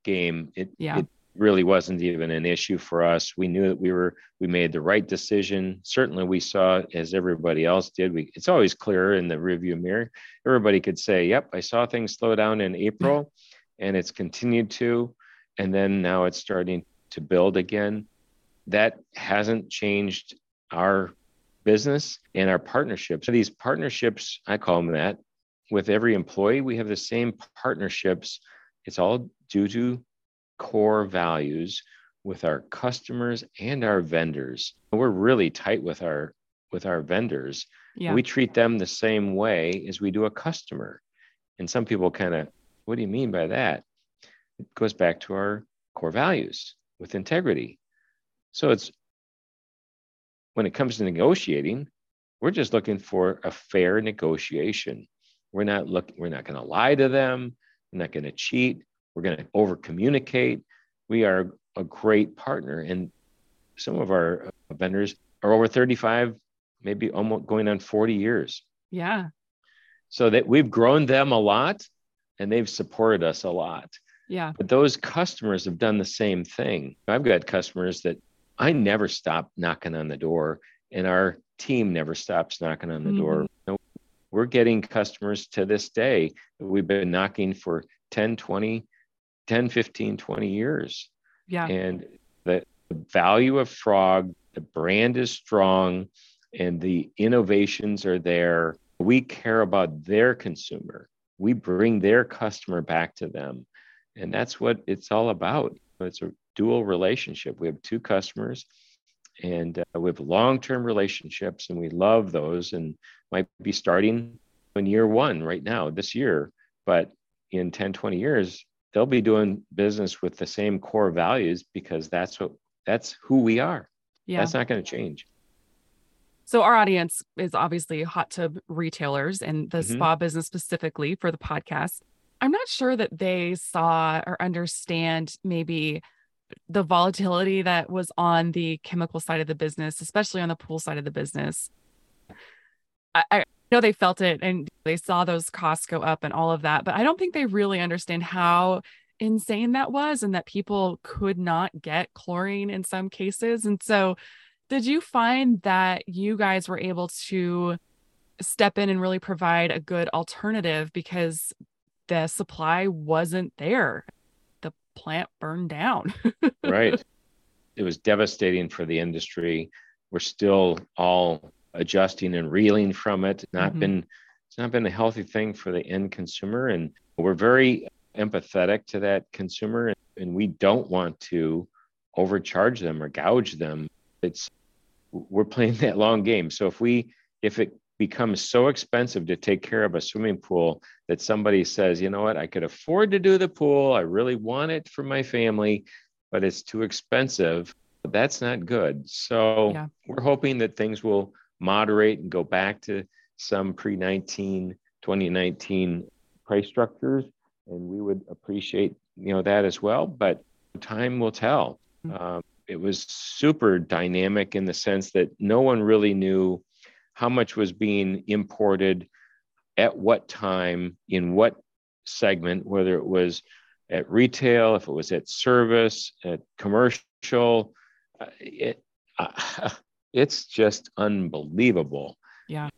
game, it, yeah. it really wasn't even an issue for us. We knew that we were, we made the right decision. Certainly we saw, as everybody else did, we, it's always clearer in the rearview mirror. Everybody could say, yep, I saw things slow down in April and it's continued to, and then now it's starting to build again. That hasn't changed our business and our partnerships. So these partnerships, I call them that, with every employee, we have the same partnerships. It's all due to core values with our customers and our vendors. We're really tight with our with our vendors. Yeah. We treat them the same way as we do a customer. And some people kind of, what do you mean by that? It goes back to our core values with integrity. So it's when it comes to negotiating, we're just looking for a fair negotiation. We're not looking, we're not going to lie to them. We're not going to cheat. We're going to over communicate. We are a great partner. And some of our vendors are over thirty-five, maybe almost going on forty years. Yeah. So that we've grown them a lot and they've supported us a lot. Yeah. But those customers have done the same thing. I've got customers that I never stopped knocking on the door, and our team never stops knocking on the mm-hmm. door. You know, we're getting customers to this day. We've been knocking for ten, twenty, ten, fifteen, twenty years. Yeah. And the value of Frog, the brand is strong, and the innovations are there. We care about their consumer. We bring their customer back to them. And that's what it's all about. It's a dual relationship. We have two customers, and uh, we have long-term relationships, and we love those, and might be starting in year one right now, this year. But in ten, twenty years, they'll be doing business with the same core values, because that's what that's who we are. Yeah. That's not going to change. So our audience is obviously hot tub retailers and the mm-hmm. spa business specifically for the podcast. I'm not sure that they saw or understand maybe the volatility that was on the chemical side of the business, especially on the pool side of the business. I, I know they felt it and they saw those costs go up and all of that, but I don't think they really understand how insane that was and that people could not get chlorine in some cases. And so did you find that you guys were able to step in and really provide a good alternative because the supply wasn't there? The plant burned down. Right. It was devastating for the industry. We're still all adjusting and reeling from it. Not mm-hmm. been, it's not been a healthy thing for the end consumer. And we're very empathetic to that consumer, and we don't want to overcharge them or gouge them. It's, we're playing that long game. So if we, if it becomes so expensive to take care of a swimming pool that somebody says, you know what, I could afford to do the pool, I really want it for my family, but it's too expensive, that's not good. So yeah. we're hoping that things will moderate and go back to some pre nineteen, twenty nineteen price structures. And we would appreciate, you know, that as well, but time will tell. Mm-hmm. Um, it was super dynamic in the sense that no one really knew how much was being imported at what time, in what segment, whether it was at retail, if it was at service, at commercial. Uh, it, uh, it's just unbelievable. Yeah.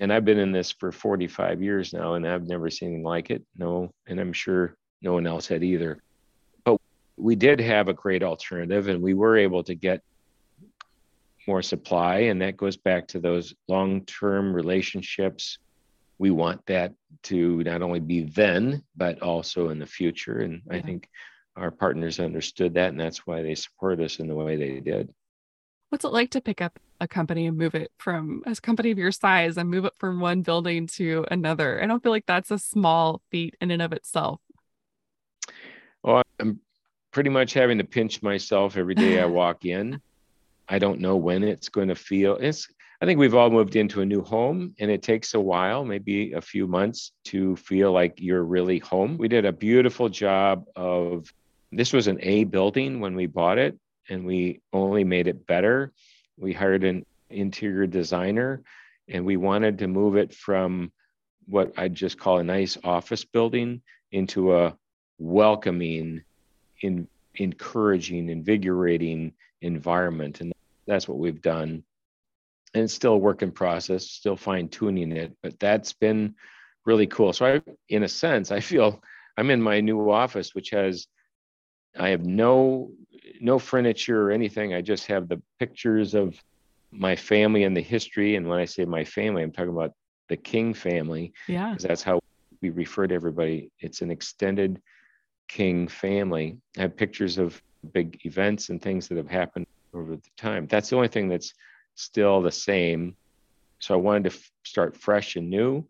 And I've been in this for forty-five years now, and I've never seen anything like it. No, and I'm sure no one else had either. But we did have a great alternative, and we were able to get more supply. And that goes back to those long-term relationships. We want that to not only be then, but also in the future. And yeah. I think our partners understood that, and that's why they supported us in the way they did. What's it like to pick up a company and move it from a company of your size and move it from one building to another? I don't feel like that's a small feat in and of itself. Well, I'm pretty much having to pinch myself every day I walk in. I don't know when it's going to feel. It's, I think we've all moved into a new home, and it takes a while, maybe a few months, to feel like you're really home. We did a beautiful job of, this was an A building when we bought it, and we only made it better. We hired an interior designer, and we wanted to move it from what I'd just call a nice office building into a welcoming, in, encouraging, invigorating environment. And that's what we've done. And it's still a work in process, still fine tuning it, but that's been really cool. So I, in a sense, I feel I'm in my new office, which has, I have no no furniture or anything. I just have the pictures of my family and the history. And when I say my family, I'm talking about the King family. Yeah. Because that's how we refer to everybody. It's an extended King family. I have pictures of big events and things that have happened over the time. That's the only thing that's still the same. So I wanted to f- start fresh and new,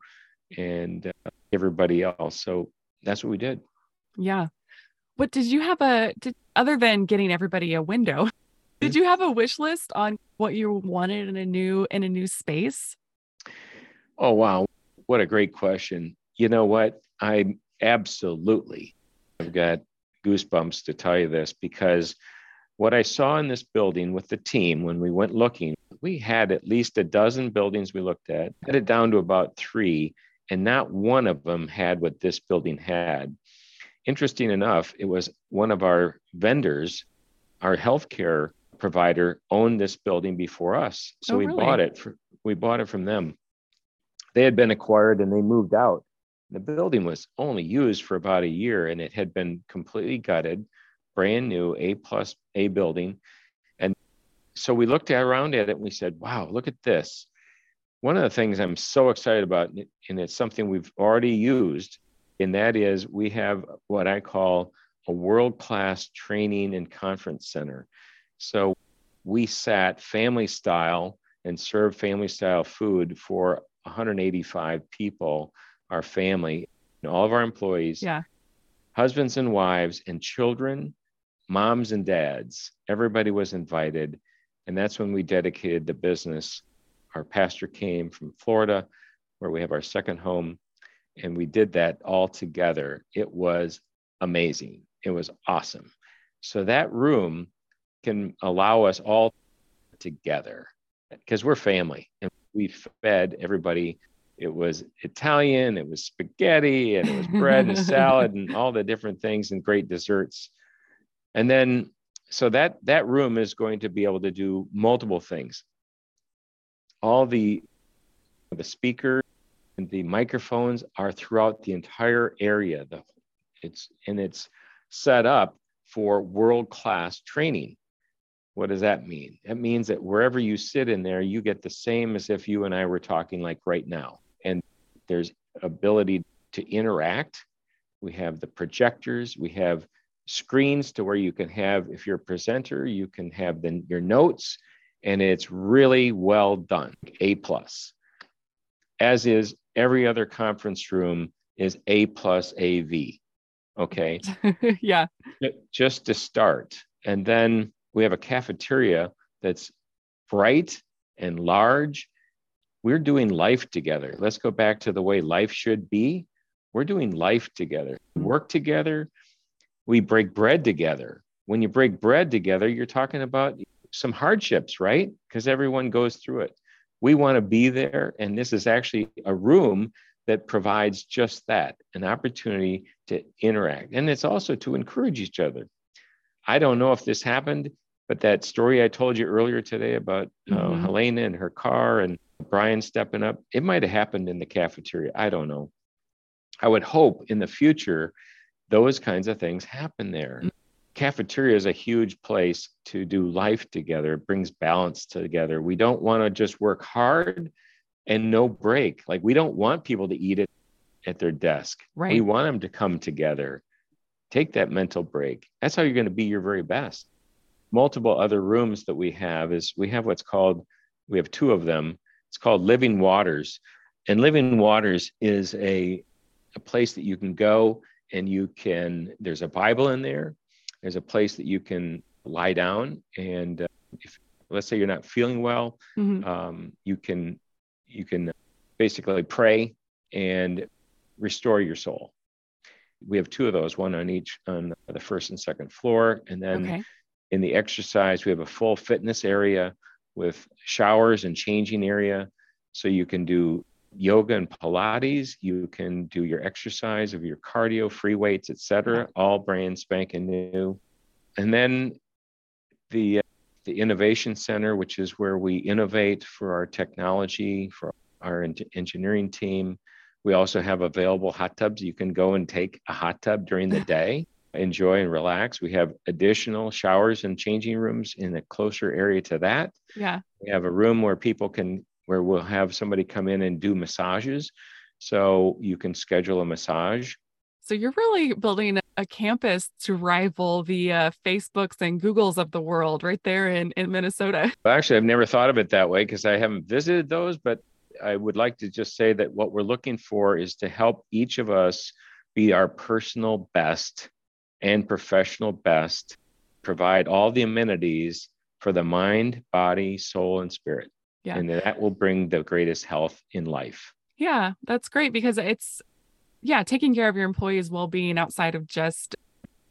and uh, everybody else. So that's what we did. Yeah. But did you have a, did, other than getting everybody a window, did you have a wish list on what you wanted in a new, in a new space? Oh, wow. What a great question. You know what? I absolutely, I've got goosebumps to tell you this, because what I saw in this building with the team, when we went looking, we had at least a dozen buildings we looked at, had it down to about three, and not one of them had what this building had. Interesting enough, it was one of our vendors, our healthcare provider owned this building before us. So oh, we really? bought it. For, we bought it from them. They had been acquired and they moved out. The building was only used for about a year and it had been completely gutted, brand new, A plus A building. And so we looked around at it and we said, wow, look at this. One of the things I'm so excited about, and it's something we've already used, and that is we have what I call a world-class training and conference center. So we sat family style and served family style food for one hundred eighty-five people, our family, and all of our employees, yeah. husbands and wives and children, moms and dads. Everybody was invited. And that's when we dedicated the business. Our pastor came from Florida, where we have our second home. And we did that all together. It was amazing. It was awesome. So that room can allow us all together because we're family and we fed everybody. It was Italian, it was spaghetti, and it was bread and salad and all the different things and great desserts. And then, so that, that room is going to be able to do multiple things. All the, the speakers and the microphones are throughout the entire area. The, it's, and it's set up for world-class training. What does that mean? That means that wherever you sit in there, you get the same as if you and I were talking like right now. And there's ability to interact. We have the projectors. We have screens to where you can have, if you're a presenter, you can have the, your notes. And it's really well done, A plus. As is every other conference room is A plus A V. Okay. yeah. Just to start. And then we have a cafeteria that's bright and large. We're doing life together. Let's go back to the way life should be. We're doing life together. We work together. We break bread together. When you break bread together, you're talking about some hardships, right? Because everyone goes through it. We want to be there. And this is actually a room that provides just that, an opportunity to interact. And it's also to encourage each other. I don't know if this happened, but that story I told you earlier today about uh, mm-hmm. Helena and her car and Brian stepping up, it might have happened in the cafeteria. I don't know. I would hope in the future, those kinds of things happen there. Mm-hmm. Cafeteria is a huge place to do life together. It brings balance together. We don't want to just work hard and no break. Like we don't want people to eat it at their desk. Right. We want them to come together. Take that mental break. That's how you're going to be your very best. Multiple other rooms that we have is we have what's called, we have two of them. It's called Living Waters. And Living Waters is a, a place that you can go and you can, there's a Bible in there. There's a place that you can lie down. And uh, if, let's say you're not feeling well, mm-hmm. um, you can, you can basically pray and restore your soul. We have two of those, one on each on the first and second floor. And then okay. in the exercise, we have a full fitness area with showers and changing area. So you can do yoga and Pilates. You can do your exercise of your cardio, free weights, et cetera, all brand spanking new. And then the, the innovation center, which is where we innovate for our technology, for our in- engineering team. We also have available hot tubs. You can go and take a hot tub during the day, enjoy and relax. We have additional showers and changing rooms in a closer area to that. Yeah. We have a room where people can, where we'll have somebody come in and do massages. So you can schedule a massage. So you're really building a campus to rival the uh, Facebooks and Googles of the world right there in, in Minnesota. Well, actually, I've never thought of it that way because I haven't visited those, but I would like to just say that what we're looking for is to help each of us be our personal best and professional best, provide all the amenities for the mind, body, soul, and spirit. Yeah. And that will bring the greatest health in life. Yeah, that's great because it's, yeah, taking care of your employees' well-being outside of just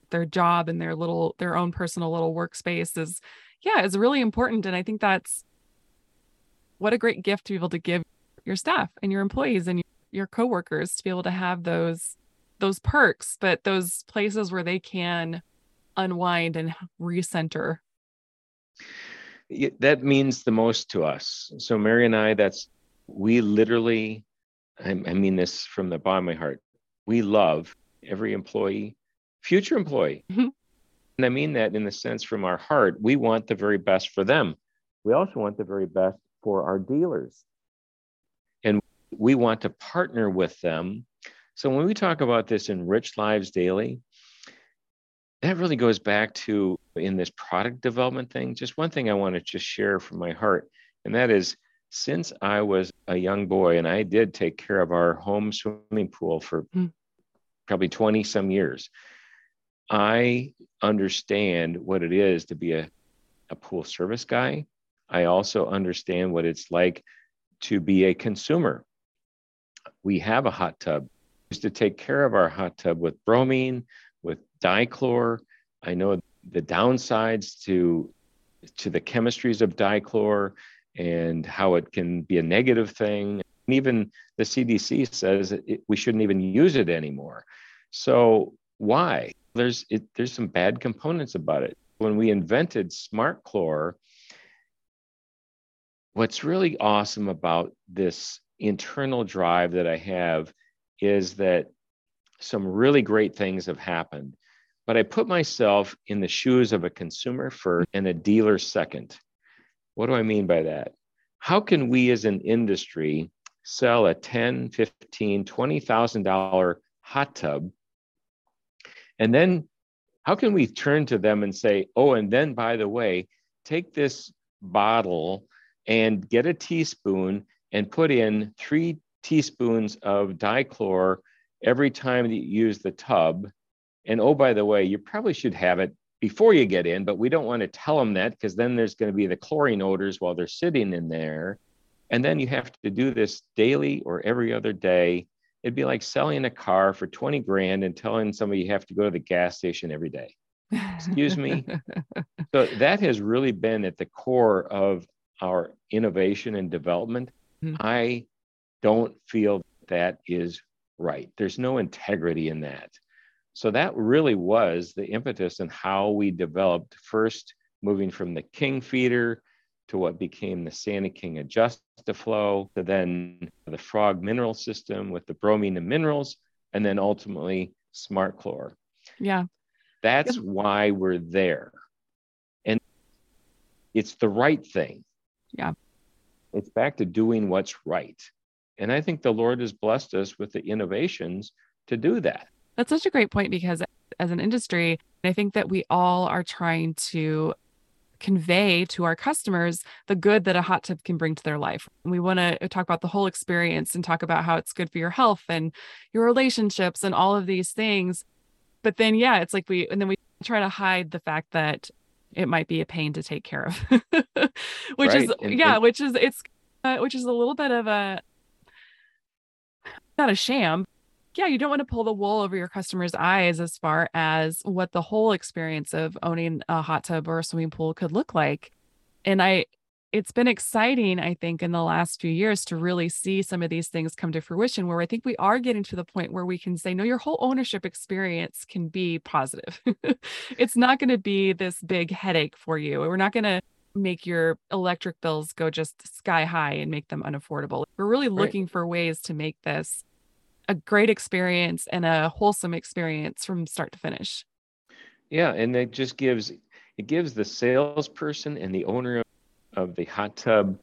their job and their little, their own personal little workspace is, yeah, is really important. And I think that's, what a great gift to be able to give your staff and your employees and your coworkers to be able to have those, those perks, but those places where they can unwind and recenter. That means the most to us. So Mary and I, that's, we literally, I, I mean this from the bottom of my heart, we love every employee, future employee. Mm-hmm. And I mean that in the sense from our heart, we want the very best for them. We also want the very best for our dealers. And we want to partner with them. So when we talk about this enrich lives daily, that really goes back to in this product development thing. Just one thing I want to just share from my heart, and that is since I was a young boy, and I did take care of our home swimming pool for mm. probably twenty some years, I understand what it is to be a, a pool service guy. I also understand what it's like to be a consumer. We have a hot tub. We used to take care of our hot tub with bromine, with dichlor. I know the downsides to, to the chemistries of dichlor and how it can be a negative thing. And even the C D C says it, we shouldn't even use it anymore. So why? There's it, there's some bad components about it. When we invented SmartChlor, what's really awesome about this internal drive that I have is that some really great things have happened, but I put myself in the shoes of a consumer first and a dealer second. What do I mean by that? How can we as an industry sell a ten thousand dollars, fifteen thousand dollars, twenty thousand dollars hot tub? And then how can we turn to them and say, oh, and then by the way, take this bottle and get a teaspoon and put in three teaspoons of dichlor every time that you use the tub. And oh, by the way, you probably should have it before you get in, but we don't want to tell them that because then there's going to be the chlorine odors while they're sitting in there. And then you have to do this daily or every other day. It'd be like selling a car for twenty grand and telling somebody you have to go to the gas station every day. Excuse me. So that has really been at the core of our innovation and development. Mm-hmm. I don't feel that is right. There's no integrity in that. So that really was the impetus and how we developed first moving from the King Feeder to what became the Santa King Adjust-A-Flow, to then the Frog mineral system with the bromine and minerals, and then ultimately SmartChlor. Yeah. That's yep. why we're there. And it's the right thing. Yeah. It's back to doing what's right. And I think the Lord has blessed us with the innovations to do that. That's such a great point, because as an industry, I think that we all are trying to convey to our customers the good that a hot tub can bring to their life. And we want to talk about the whole experience and talk about how it's good for your health and your relationships and all of these things. But then, yeah, it's like we, and then we try to hide the fact that it might be a pain to take care of, which right. is, and, yeah, and- which is, it's, uh, which is a little bit of a, not a sham. Yeah, you don't want to pull the wool over your customers' eyes as far as what the whole experience of owning a hot tub or a swimming pool could look like. And I, it's been exciting, I think, in the last few years to really see some of these things come to fruition, where I think we are getting to the point where we can say, no, your whole ownership experience can be positive. It's not going to be this big headache for you. We're not going to make your electric bills go just sky high and make them unaffordable. We're really looking right. for ways to make this a great experience and a wholesome experience from start to finish. Yeah. And it just gives, it gives the salesperson and the owner of the hot tub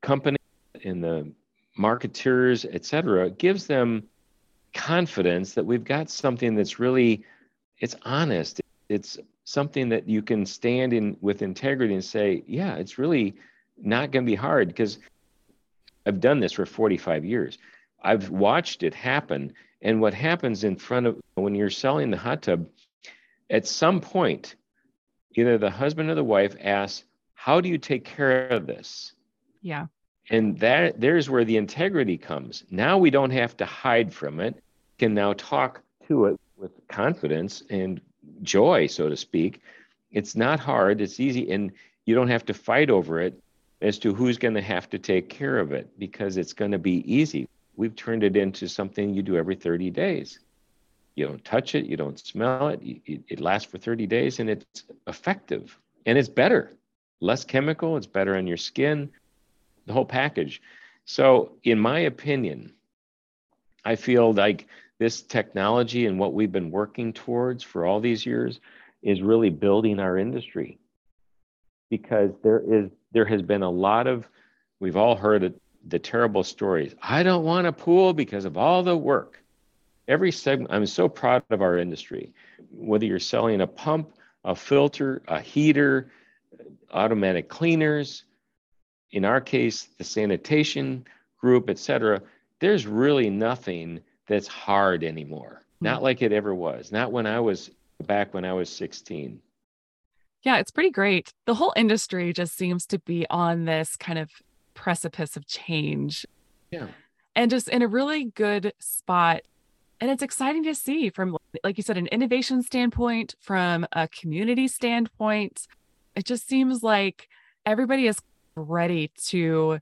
company and the marketeers, et cetera, it gives them confidence that we've got something that's really, it's honest. It's something that you can stand in with integrity and say, yeah, it's really not going to be hard because I've done this for forty-five years. I've watched it happen. And what happens in front of, when you're selling the hot tub, at some point, either the husband or the wife asks, how do you take care of this? Yeah. And that there's where the integrity comes. Now we don't have to hide from it. We can now talk to it with confidence and joy, so to speak. It's not hard. It's easy. And you don't have to fight over it as to who's going to have to take care of it, because it's going to be easy. We've turned it into something you do every thirty days. You don't touch it. You don't smell it. It lasts for thirty days and it's effective and it's better. less chemical, it's better on your skin, the whole package. So in my opinion, I feel like this technology and what we've been working towards for all these years is really building our industry, because there is there has been a lot of, we've all heard the, the terrible stories. I don't want a pool because of all the work. Every segment, I'm so proud of our industry, whether you're selling a pump, a filter, a heater, automatic cleaners, in our case, the sanitation group, et cetera, there's really nothing that's hard anymore. Not like it ever was. Not when I was back when I was sixteen. Yeah, it's pretty great. The whole industry just seems to be on this kind of precipice of change. Yeah. And just in a really good spot. And it's exciting to see from, like you said, an innovation standpoint, from a community standpoint. It just seems like everybody is ready to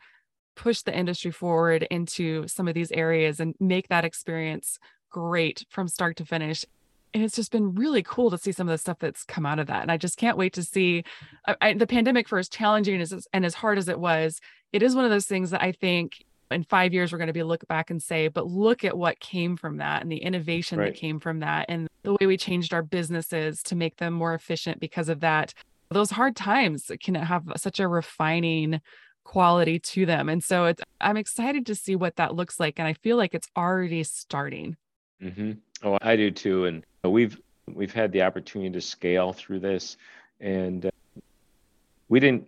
push the industry forward into some of these areas and make that experience great from start to finish. And it's just been really cool to see some of the stuff that's come out of that. And I just can't wait to see I, I, the pandemic, for as challenging as, and as hard as it was. It is one of those things that I think in five years, we're going to be look back and say, but look at what came from that and the innovation right. that came from that. And the way we changed our businesses to make them more efficient because of that. Those hard times can have such a refining quality to them. And so it's, I'm excited to see what that looks like. And I feel like it's already starting. Mm-hmm. Oh, I do too. And we've, we've had the opportunity to scale through this, and uh, we didn't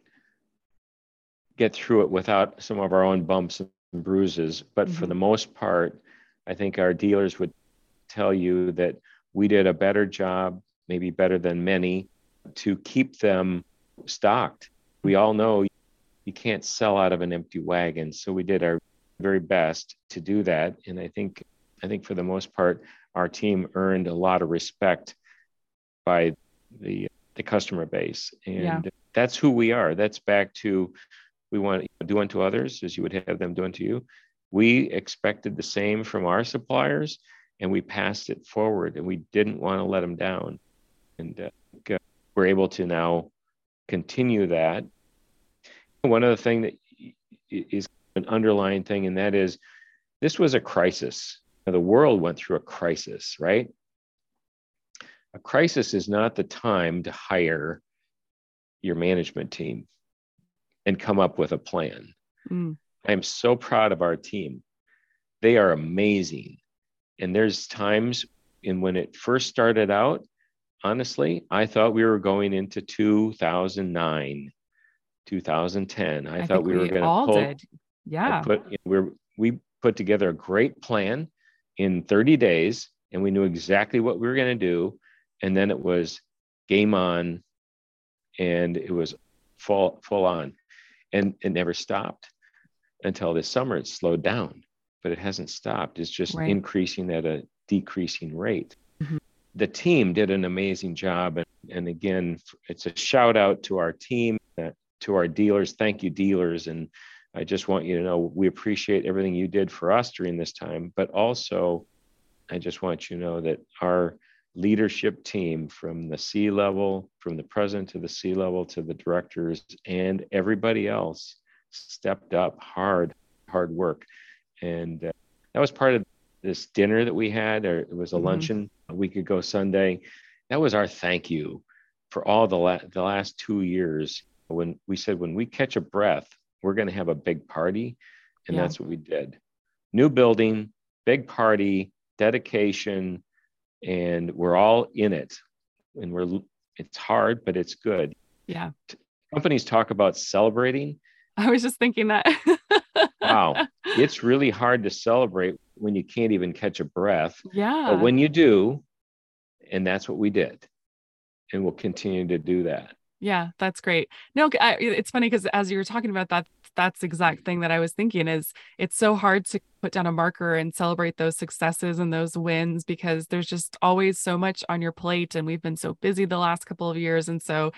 get through it without some of our own bumps and bruises. But mm-hmm. for the most part, I think our dealers would tell you that we did a better job, maybe better than many, to keep them stocked. We all know you can't sell out of an empty wagon. So we did our very best to do that. And I think, I think for the most part, our team earned a lot of respect by the the customer base. And yeah. that's who we are. That's back to, we want to do unto others as you would have them do unto you. We expected the same from our suppliers, and we passed it forward, and we didn't want to let them down. And uh, go. We're able to now continue that. One other thing that is an underlying thing, and that is this was a crisis. Now, the world went through a crisis, right? A crisis is not the time to hire your management team and come up with a plan. Mm. I am so proud of our team. They are amazing. And there's times in when it first started out, honestly, I thought we were going into two thousand nine, two thousand ten. I, I thought we, we were going to all pull, did. Yeah. Put, you know, we're, we put together a great plan in thirty days, and we knew exactly what we were going to do. And then it was game on, and it was full, full on. And it never stopped until this summer. It slowed down, but it hasn't stopped. It's just right. increasing at a decreasing rate. Mm-hmm. The team did an amazing job. And, and again, it's a shout out to our team, uh, to our dealers. Thank you, dealers. And I just want you to know, we appreciate everything you did for us during this time. But also, I just want you to know that our leadership team, from the C level, from the president to the C level, to the directors and everybody else, stepped up hard, hard work. And uh, that was part of this dinner that we had, or it was a mm-hmm. luncheon a week ago Sunday. That was our thank you for all the, la- the last two years. When we said, when we catch a breath, we're going to have a big party. And yeah. that's what we did. New building, big party, dedication, and we're all in it. And we're, it's hard, but it's good. Yeah. Companies talk about celebrating. I was just thinking that. Wow. It's really hard to celebrate when you can't even catch a breath. Yeah. But when you do, and that's what we did, and we'll continue to do that. Yeah, that's great. No, I, it's funny because as you were talking about that, that's the exact thing that I was thinking is it's so hard to put down a marker and celebrate those successes and those wins, because there's just always so much on your plate, and we've been so busy the last couple of years. And so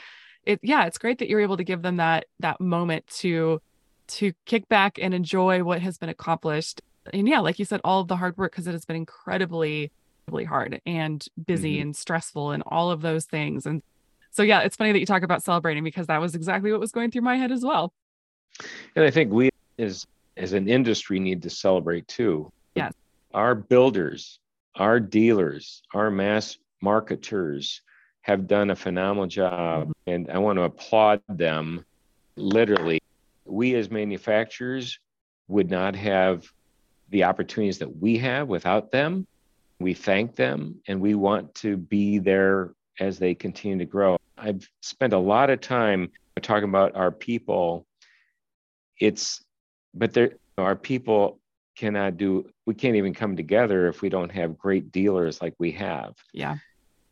it, yeah, it's great that you're able to give them that, that moment to, to kick back and enjoy what has been accomplished. And yeah, like you said, all of the hard work, because it has been incredibly, incredibly hard and busy mm-hmm. and stressful and all of those things. And So yeah, it's funny that you talk about celebrating, because that was exactly what was going through my head as well. And I think we as, as an industry need to celebrate too. Yes. Our builders, our dealers, our mass marketers have done a phenomenal job, mm-hmm. and I want to applaud them. Literally, we as manufacturers would not have the opportunities that we have without them. We thank them, and we want to be there as they continue to grow. I've spent a lot of time talking about our people. It's, but there, our people cannot do, we can't even come together if we don't have great dealers like we have. Yeah.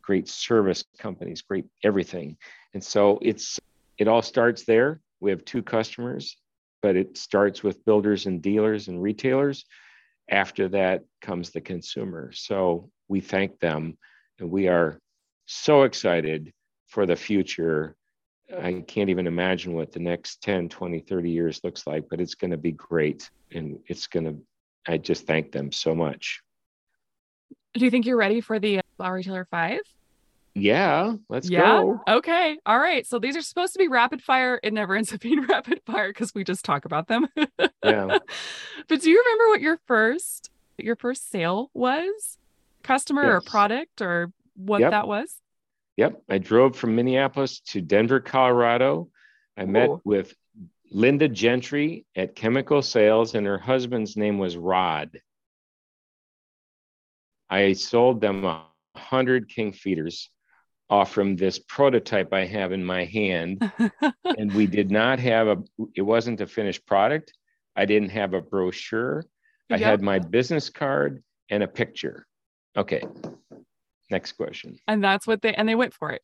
Great service companies, great everything. And so it's, it all starts there. We have two customers, but it starts with builders and dealers and retailers. After that comes the consumer. So we thank them, and we are so excited for the future. I can't even imagine what the next ten, twenty, thirty years looks like, but it's going to be great. And it's going to, I just thank them so much. Do you think you're ready for the Flower Retailer Five? Yeah, let's yeah? go. Okay. All right. So these are supposed to be rapid fire. It never ends up being rapid fire because we just talk about them. Yeah. But do you remember what your first, your first sale was? Customer yes. or product or what yep. that was? Yep. I drove from Minneapolis to Denver, Colorado. I Ooh. met with Linda Gentry at Chemical Sales, and her husband's name was Rod. I sold them a hundred King Feeders off from this prototype I have in my hand. And we did not have a, it wasn't a finished product. I didn't have a brochure. Yep. I had my business card and a picture. Okay. Next question. And that's what they, and they went for it.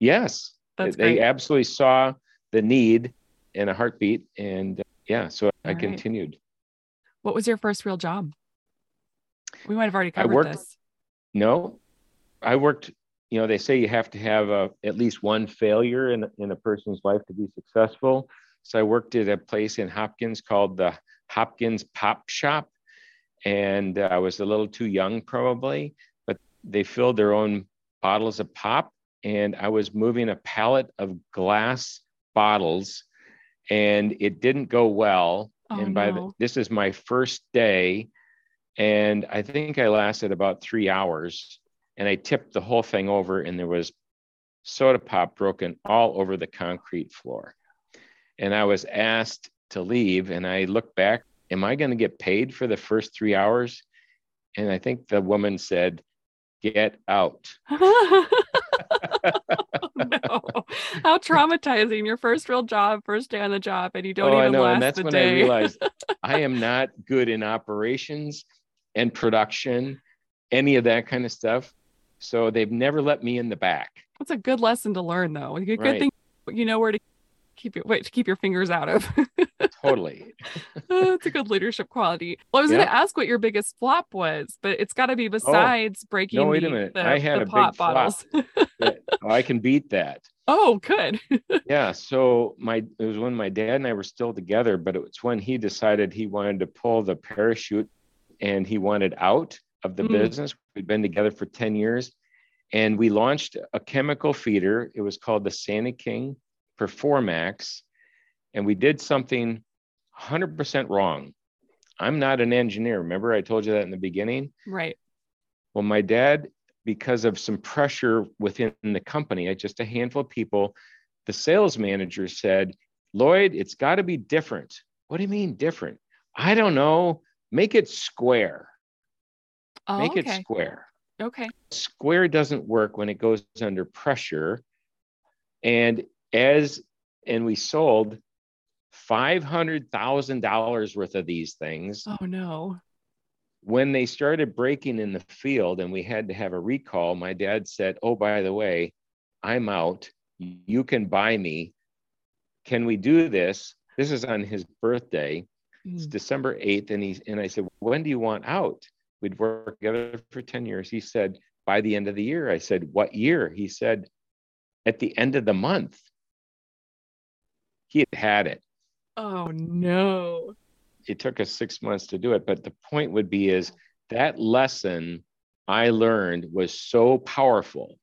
Yes. That's they great. Absolutely saw the need in a heartbeat. And uh, yeah, so All I right. continued. What was your first real job? We might've already covered I worked, this. No, I worked, you know, they say you have to have a, at least one failure in, in a person's life to be successful. So I worked at a place in Hopkins called the Hopkins Pop Shop. And uh, I was a little too young probably, but they filled their own bottles of pop. And I was moving a pallet of glass bottles, and it didn't go well. Oh, and by no. the, this is my first day. And I think I lasted about three hours, and I tipped the whole thing over, and there was soda pop broken all over the concrete floor. And I was asked to leave, and I looked back, am I going to get paid for the first three hours? And I think the woman said, get out. No. How traumatizing. Your first real job, first day on the job, and you don't oh, even I know. last and that's the when day. I realized I am not good in operations and production, any of that kind of stuff. So they've never let me in the back. That's a good lesson to learn, though. A good right. thing you know where to keep your wait to keep your fingers out of. Totally. That's a good leadership quality. Well, I was yep. going to ask what your biggest flop was, but it's got to be besides oh, breaking. No, wait the, a minute. The, I had a big bottles. flop. Oh, I can beat that. Oh, good. Yeah. So my it was when my dad and I were still together, but it was when he decided he wanted to pull the parachute. And he wanted out of the mm. business. We'd been together for ten years. And we launched a chemical feeder. It was called the Santa King Performax. And we did something one hundred percent wrong. I'm not an engineer. Remember, I told you that in the beginning? Right. Well, my dad, because of some pressure within the company, just a handful of people, the sales manager said, Lloyd, it's got to be different. What do you mean different? I don't know. Make it square. Oh, Make okay. it square. Okay. Square doesn't work when it goes under pressure. And as and we sold five hundred thousand dollars worth of these things. Oh no. When they started breaking in the field and we had to have a recall, my dad said, "Oh, by the way, I'm out. You can buy me. Can we do this?" This is on his birthday. It's December eighth. And he, and I said, when do you want out? We'd worked together for ten years. He said, by the end of the year. I said, what year? He said, at the end of the month. He had had it. Oh, no. It took us six months to do it. But the point would be is that lesson I learned was so powerful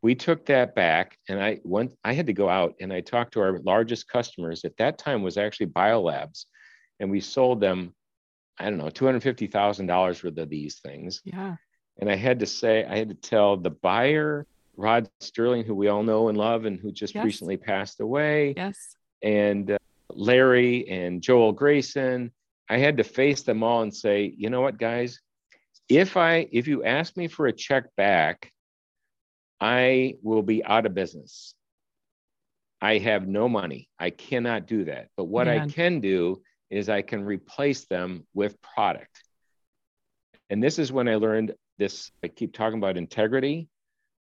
We took that back, and I went, I had to go out and I talked to our largest customers at that time was actually biolabs, and we sold them, I don't know, two hundred fifty thousand dollars worth of these things. Yeah. And I had to say, I had to tell the buyer, Rod Sterling, who we all know and love and who just yes. recently passed away. Yes. And uh, Larry and Joel Grayson, I had to face them all and say, you know what, guys, if I, if you ask me for a check back, I will be out of business. I have no money. I cannot do that. But what Man. I can do is I can replace them with product. And this is when I learned this. I keep talking about integrity.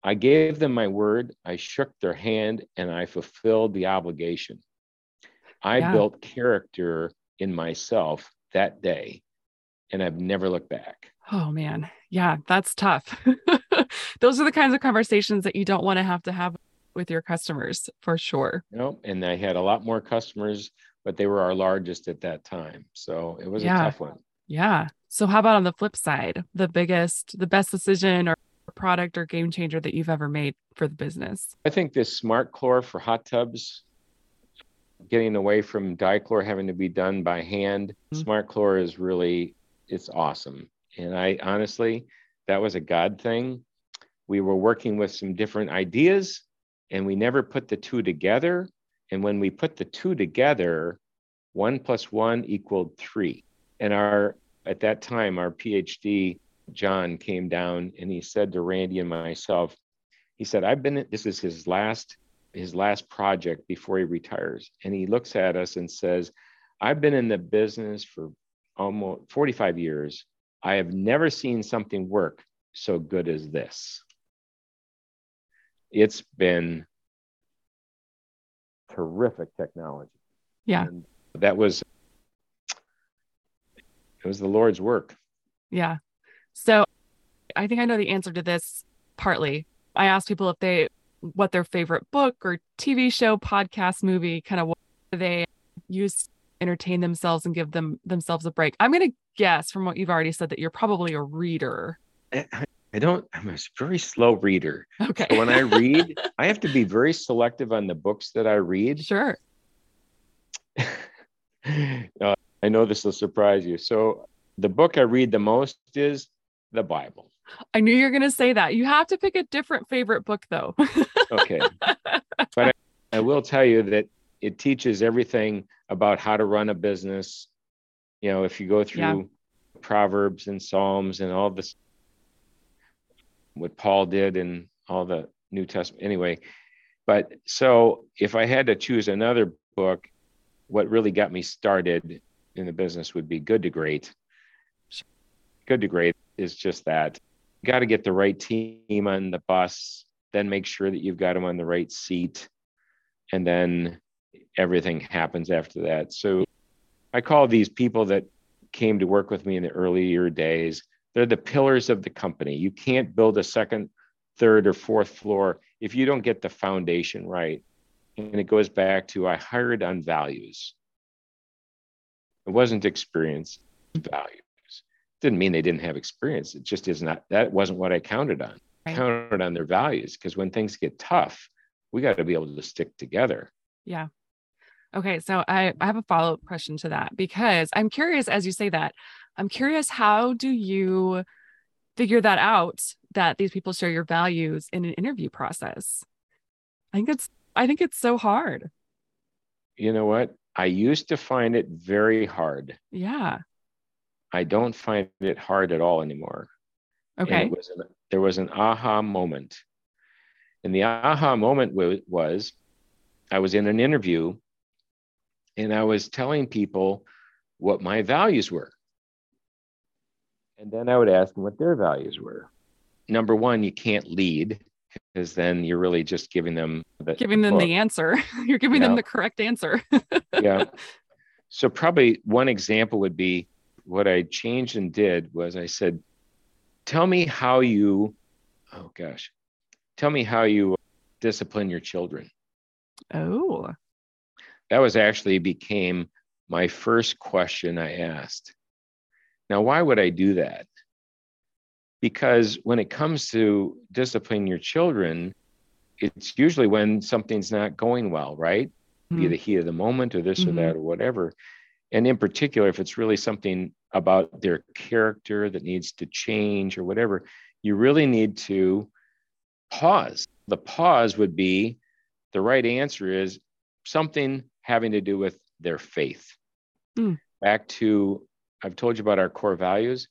I gave them my word. I shook their hand and I fulfilled the obligation. I yeah. built character in myself that day, and I've never looked back. Oh man. Yeah, that's tough. Those are the kinds of conversations that you don't want to have to have with your customers for sure. You know, and I had a lot more customers, but they were our largest at that time. So it was yeah. a tough one. Yeah. So how about on the flip side, the biggest, the best decision or product or game changer that you've ever made for the business? I think this SmartChlor for hot tubs, getting away from dichlor having to be done by hand. Mm-hmm. SmartChlor is really, it's awesome. And I honestly, that was a God thing. We were working with some different ideas and we never put the two together. And when we put the two together, one plus one equaled three. And our, at that time, our PhD, John, came down and he said to Randy and myself, he said, I've been, this is his last, his last project before he retires. And he looks at us and says, I've been in the business for almost forty-five years. I have never seen something work so good as this. It's been terrific technology. Yeah. And that was, it was the Lord's work. Yeah. So I think I know the answer to this partly. I asked people if they, what their favorite book or T V show, podcast, movie, kind of what they use entertain themselves and give them themselves a break. I'm going to guess from what you've already said that you're probably a reader. I, I don't, I'm a very slow reader. Okay. So when I read, I have to be very selective on the books that I read. Sure. uh, I know this will surprise you. So the book I read the most is the Bible. I knew you were going to say that. You have to pick a different favorite book though. Okay. But I, I will tell you that it teaches everything about how to run a business. You know, if you go through yeah. Proverbs and Psalms and all this, what Paul did and all the New Testament anyway. But so if I had to choose another book, what really got me started in the business would be Good to Great. Good to Great is just that. You got to get the right team on the bus, then make sure that you've got them on the right seat. And then everything happens after that. So I call these people that came to work with me in the earlier days, they're the pillars of the company. You can't build a second, third, or fourth floor if you don't get the foundation right. And it goes back to I hired on values. It wasn't experience, values. Didn't mean they didn't have experience. It just is not, that wasn't what I counted on. I counted on their values because when things get tough, we got to be able to stick together. Yeah. Okay. So I, I have a follow-up question to that because I'm curious, as you say that, I'm curious, how do you figure that out that these people share your values in an interview process? I think it's, I think it's so hard. You know what? I used to find it very hard. Yeah. I don't find it hard at all anymore. Okay. And it was an, there was an aha moment. And the aha moment w- was I was in an interview and I was telling people what my values were. And then I would ask them what their values were. Number one, you can't lead because then you're really just giving them the giving them well, the answer. You're giving yeah. them the correct answer. Yeah. So probably one example would be what I changed and did was I said, tell me how you, oh gosh, tell me how you discipline your children. Oh, that was actually became my first question I asked. Now, why would I do that? Because when it comes to disciplining your children, it's usually when something's not going well, right? Mm-hmm. Be the heat of the moment or this mm-hmm. or that or whatever. And in particular, if it's really something about their character that needs to change or whatever, you really need to pause. The pause would be, the right answer is something having to do with their faith. Mm. Back to, I've told you about our core values.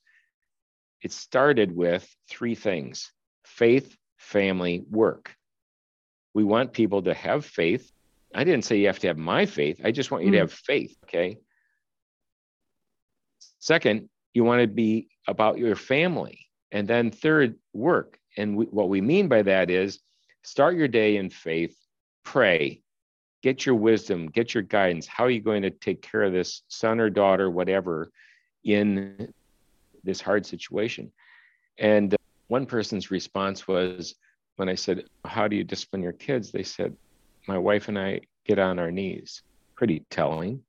It started with three things: faith, family, work. We want people to have faith. I didn't say you have to have my faith. I just want you mm. to have faith, okay? Second, you want to be about your family. And then third, work. And we, what we mean by that is start your day in faith, pray, get your wisdom, get your guidance. How are you going to take care of this son or daughter, whatever, in this hard situation? And one person's response was, when I said, how do you discipline your kids? They said, my wife and I get on our knees. Pretty telling.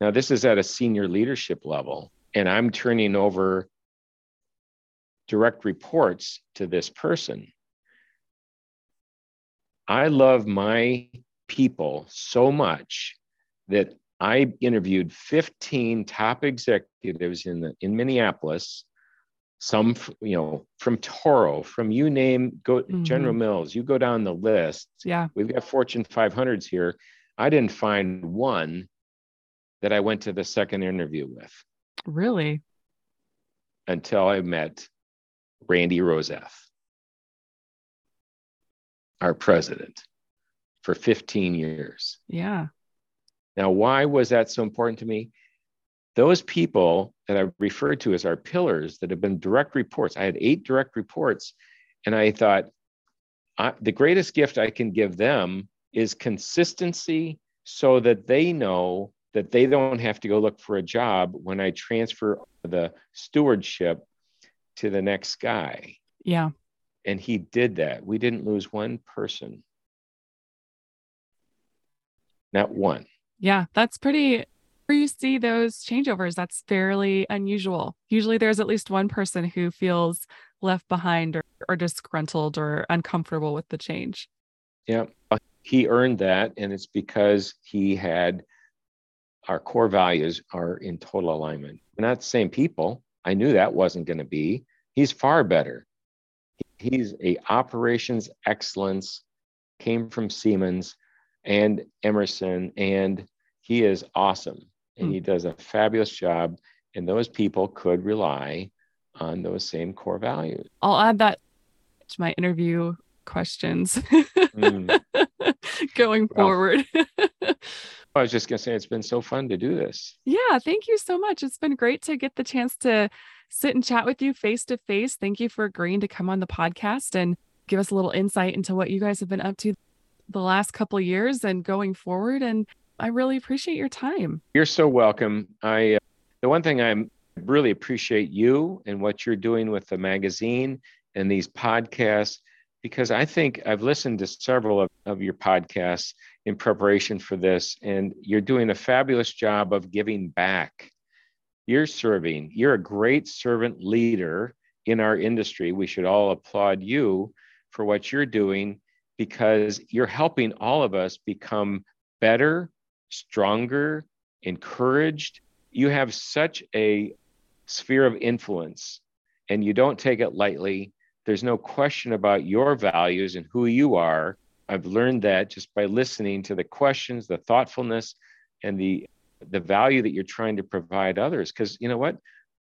Now, this is at a senior leadership level, and I'm turning over direct reports to this person. I love my people so much that I interviewed fifteen top executives in the, in Minneapolis, some, you know, from Toro, from you name, go mm-hmm. General Mills, you go down the list. Yeah. We've got Fortune five hundreds here. I didn't find one that I went to the second interview with. Really? Until I met Randy Roseth, our president, for fifteen years. Yeah. Now, why was that so important to me? Those people that I referred to as our pillars that have been direct reports. I had eight direct reports, and I thought I, the greatest gift I can give them is consistency so that they know that they don't have to go look for a job when I transfer the stewardship to the next guy. Yeah. And he did that. We didn't lose one person. Not one. Yeah, that's pretty, where you see those changeovers, that's fairly unusual. Usually there's at least one person who feels left behind or, or disgruntled or uncomfortable with the change. Yeah, he earned that. And it's because he had, our core values are in total alignment. We're not the same people. I knew that wasn't going to be. He's far better. He's a operations excellence, came from Siemens and Emerson, and he is awesome. And mm. he does a fabulous job. And those people could rely on those same core values. I'll add that to my interview questions mm. going well, forward. I was just going to say, it's been so fun to do this. Yeah. Thank you so much. It's been great to get the chance to sit and chat with you face to face. Thank you for agreeing to come on the podcast and give us a little insight into what you guys have been up to the last couple of years and going forward. And I really appreciate your time. You're so welcome. I, uh, the one thing I really appreciate you and what you're doing with the magazine and these podcasts, because I think I've listened to several of, of your podcasts in preparation for this, and you're doing a fabulous job of giving back. You're serving. You're a great servant leader in our industry. We should all applaud you for what you're doing, because you're helping all of us become better, stronger, encouraged. You have such a sphere of influence, and you don't take it lightly. There's no question about your values and who you are. I've learned that just by listening to the questions, the thoughtfulness, and the the value that you're trying to provide others. Because you know what?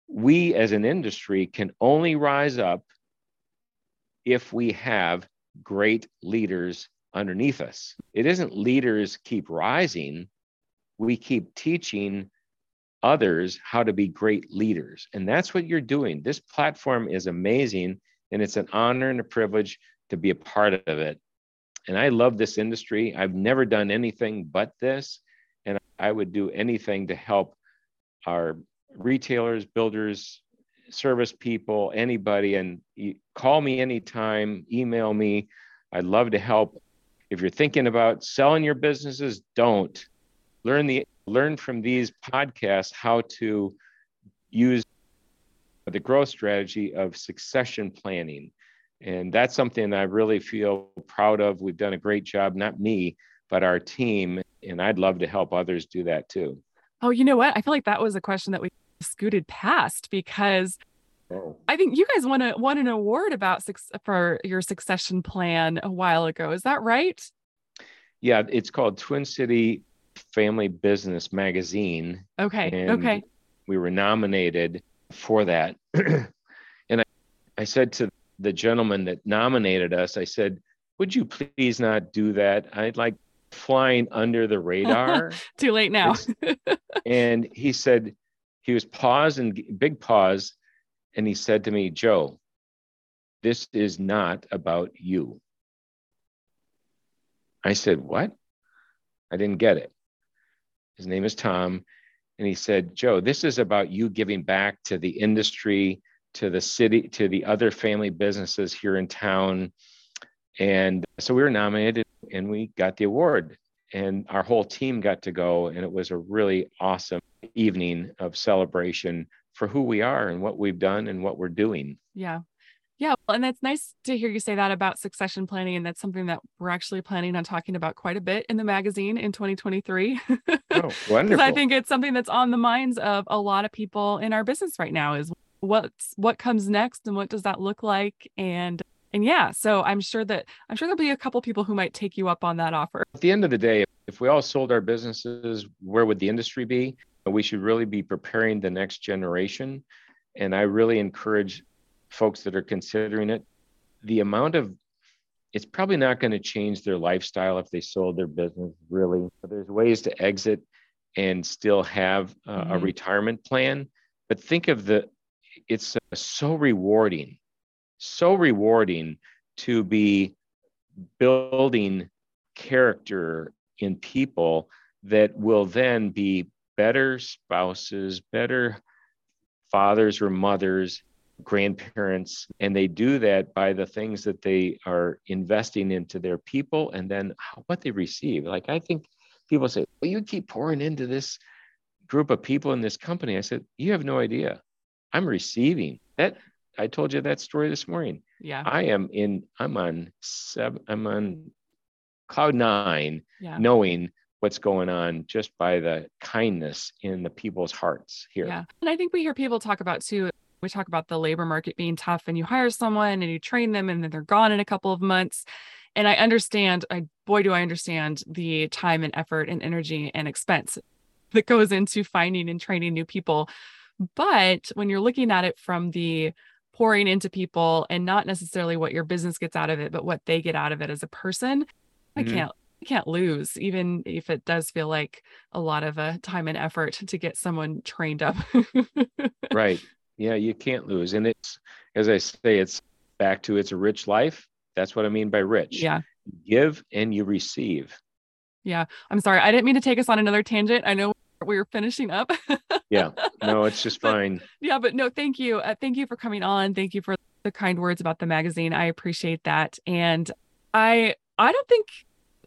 We as an industry can only rise up if we have great leaders underneath us. It isn't leaders keep rising. We keep teaching others how to be great leaders. And that's what you're doing. This platform is amazing. And it's an honor and a privilege to be a part of it. And I love this industry. I've never done anything but this. And I would do anything to help our retailers, builders, service people, anybody. And call me anytime, email me. I'd love to help. If you're thinking about selling your businesses, don't. Learn the learn from these podcasts how to use the growth strategy of succession planning, And that's something I really feel proud of. We've done a great job, not me, but our team. And I'd love to help others do that too. Oh, you know what? I feel like that was a question that we scooted past because oh. I think you guys won, a, won an award about for your succession plan a while ago. Is that right? Yeah, it's called Twin City Family Business Magazine. Okay, and okay. We were nominated for that. And I, I said to the gentleman that nominated us, I said, would you please not do that? I'd like flying under the radar. Too late now. And he said, he was paused and big pause. And he said to me, Joe, this is not about you. I said, what? I didn't get it. His name is Tom. And he said, Joe, this is about you giving back to the industry, to the city, to the other family businesses here in town. And so we were nominated and we got the award and our whole team got to go. And it was a really awesome evening of celebration for who we are and what we've done and what we're doing. Yeah. Yeah. Well, and that's nice to hear you say that about succession planning. And that's something that we're actually planning on talking about quite a bit in the magazine in twenty twenty-three. Oh, wonderful. Because I think it's something that's on the minds of a lot of people in our business right now is what's, what comes next and what does that look like? And, and yeah, so I'm sure that, I'm sure there'll be a couple people who might take you up on that offer. At the end of the day, if we all sold our businesses, where would the industry be? We should really be preparing the next generation. And I really encourage folks that are considering it, the amount of, it's probably not going to change their lifestyle if they sold their business, really. But there's ways to exit and still have uh, mm-hmm. a retirement plan. But think of the, it's uh, so rewarding, so rewarding to be building character in people that will then be better spouses, better fathers or mothers, grandparents, and they do that by the things that they are investing into their people and then what they receive. Like, I think people say, well, you keep pouring into this group of people in this company. I said, you have no idea. I'm receiving that. I told you that story this morning. Yeah. I am in, I'm on seven, I'm on cloud nine, yeah. knowing what's going on just by the kindness in the people's hearts here. Yeah. And I think we hear people talk about too, we talk about the labor market being tough and you hire someone and you train them and then they're gone in a couple of months. And I understand, I, boy, do I understand the time and effort and energy and expense that goes into finding and training new people. But when you're looking at it from the pouring into people and not necessarily what your business gets out of it, but what they get out of it as a person, mm-hmm. I can't, I can't lose, even if it does feel like a lot of uh, time and effort to get someone trained up. Right. Yeah, you can't lose. And it's, as I say, it's back to it's a rich life. That's what I mean by rich. Yeah. You give and you receive. Yeah. I'm sorry. I didn't mean to take us on another tangent. I know we were finishing up. Yeah. No, it's just fine. Yeah. But no, thank you. Uh, thank you for coming on. Thank you for the kind words about the magazine. I appreciate that. And I, I don't think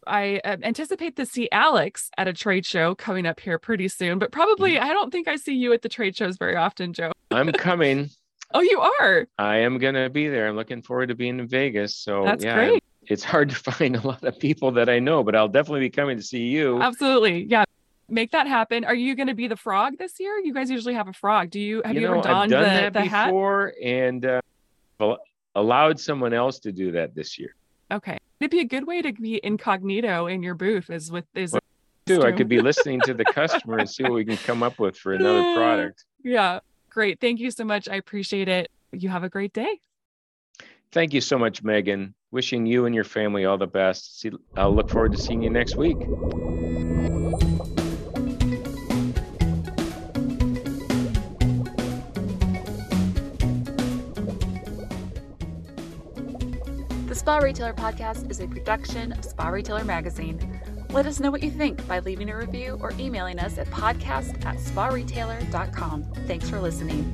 I anticipate to see Alex at a trade show coming up here pretty soon, but probably I don't think I see you at the trade shows very often, Joe. I'm coming. Oh, you are? I am going to be there. I'm looking forward to being in Vegas. So that's yeah, great. It's hard to find a lot of people that I know, but I'll definitely be coming to see you. Absolutely. Yeah. Make that happen. Are you going to be the frog this year? You guys usually have a frog. Do you, have you, you know, ever donned the, that the hat? Before and uh, allowed someone else to do that this year. Okay. It'd be a good way to be incognito in your booth is with is well, too. I could be listening to the customer and see what we can come up with for another product. Yeah. Great. Thank you so much. I appreciate it. You have a great day. Thank you so much, Megan. Wishing you and your family all the best. See, I'll look forward to seeing you next week. The Spa Retailer Podcast is a production of Spa Retailer Magazine. Let us know what you think by leaving a review or emailing us at podcast at spa retailer dot com. Thanks for listening.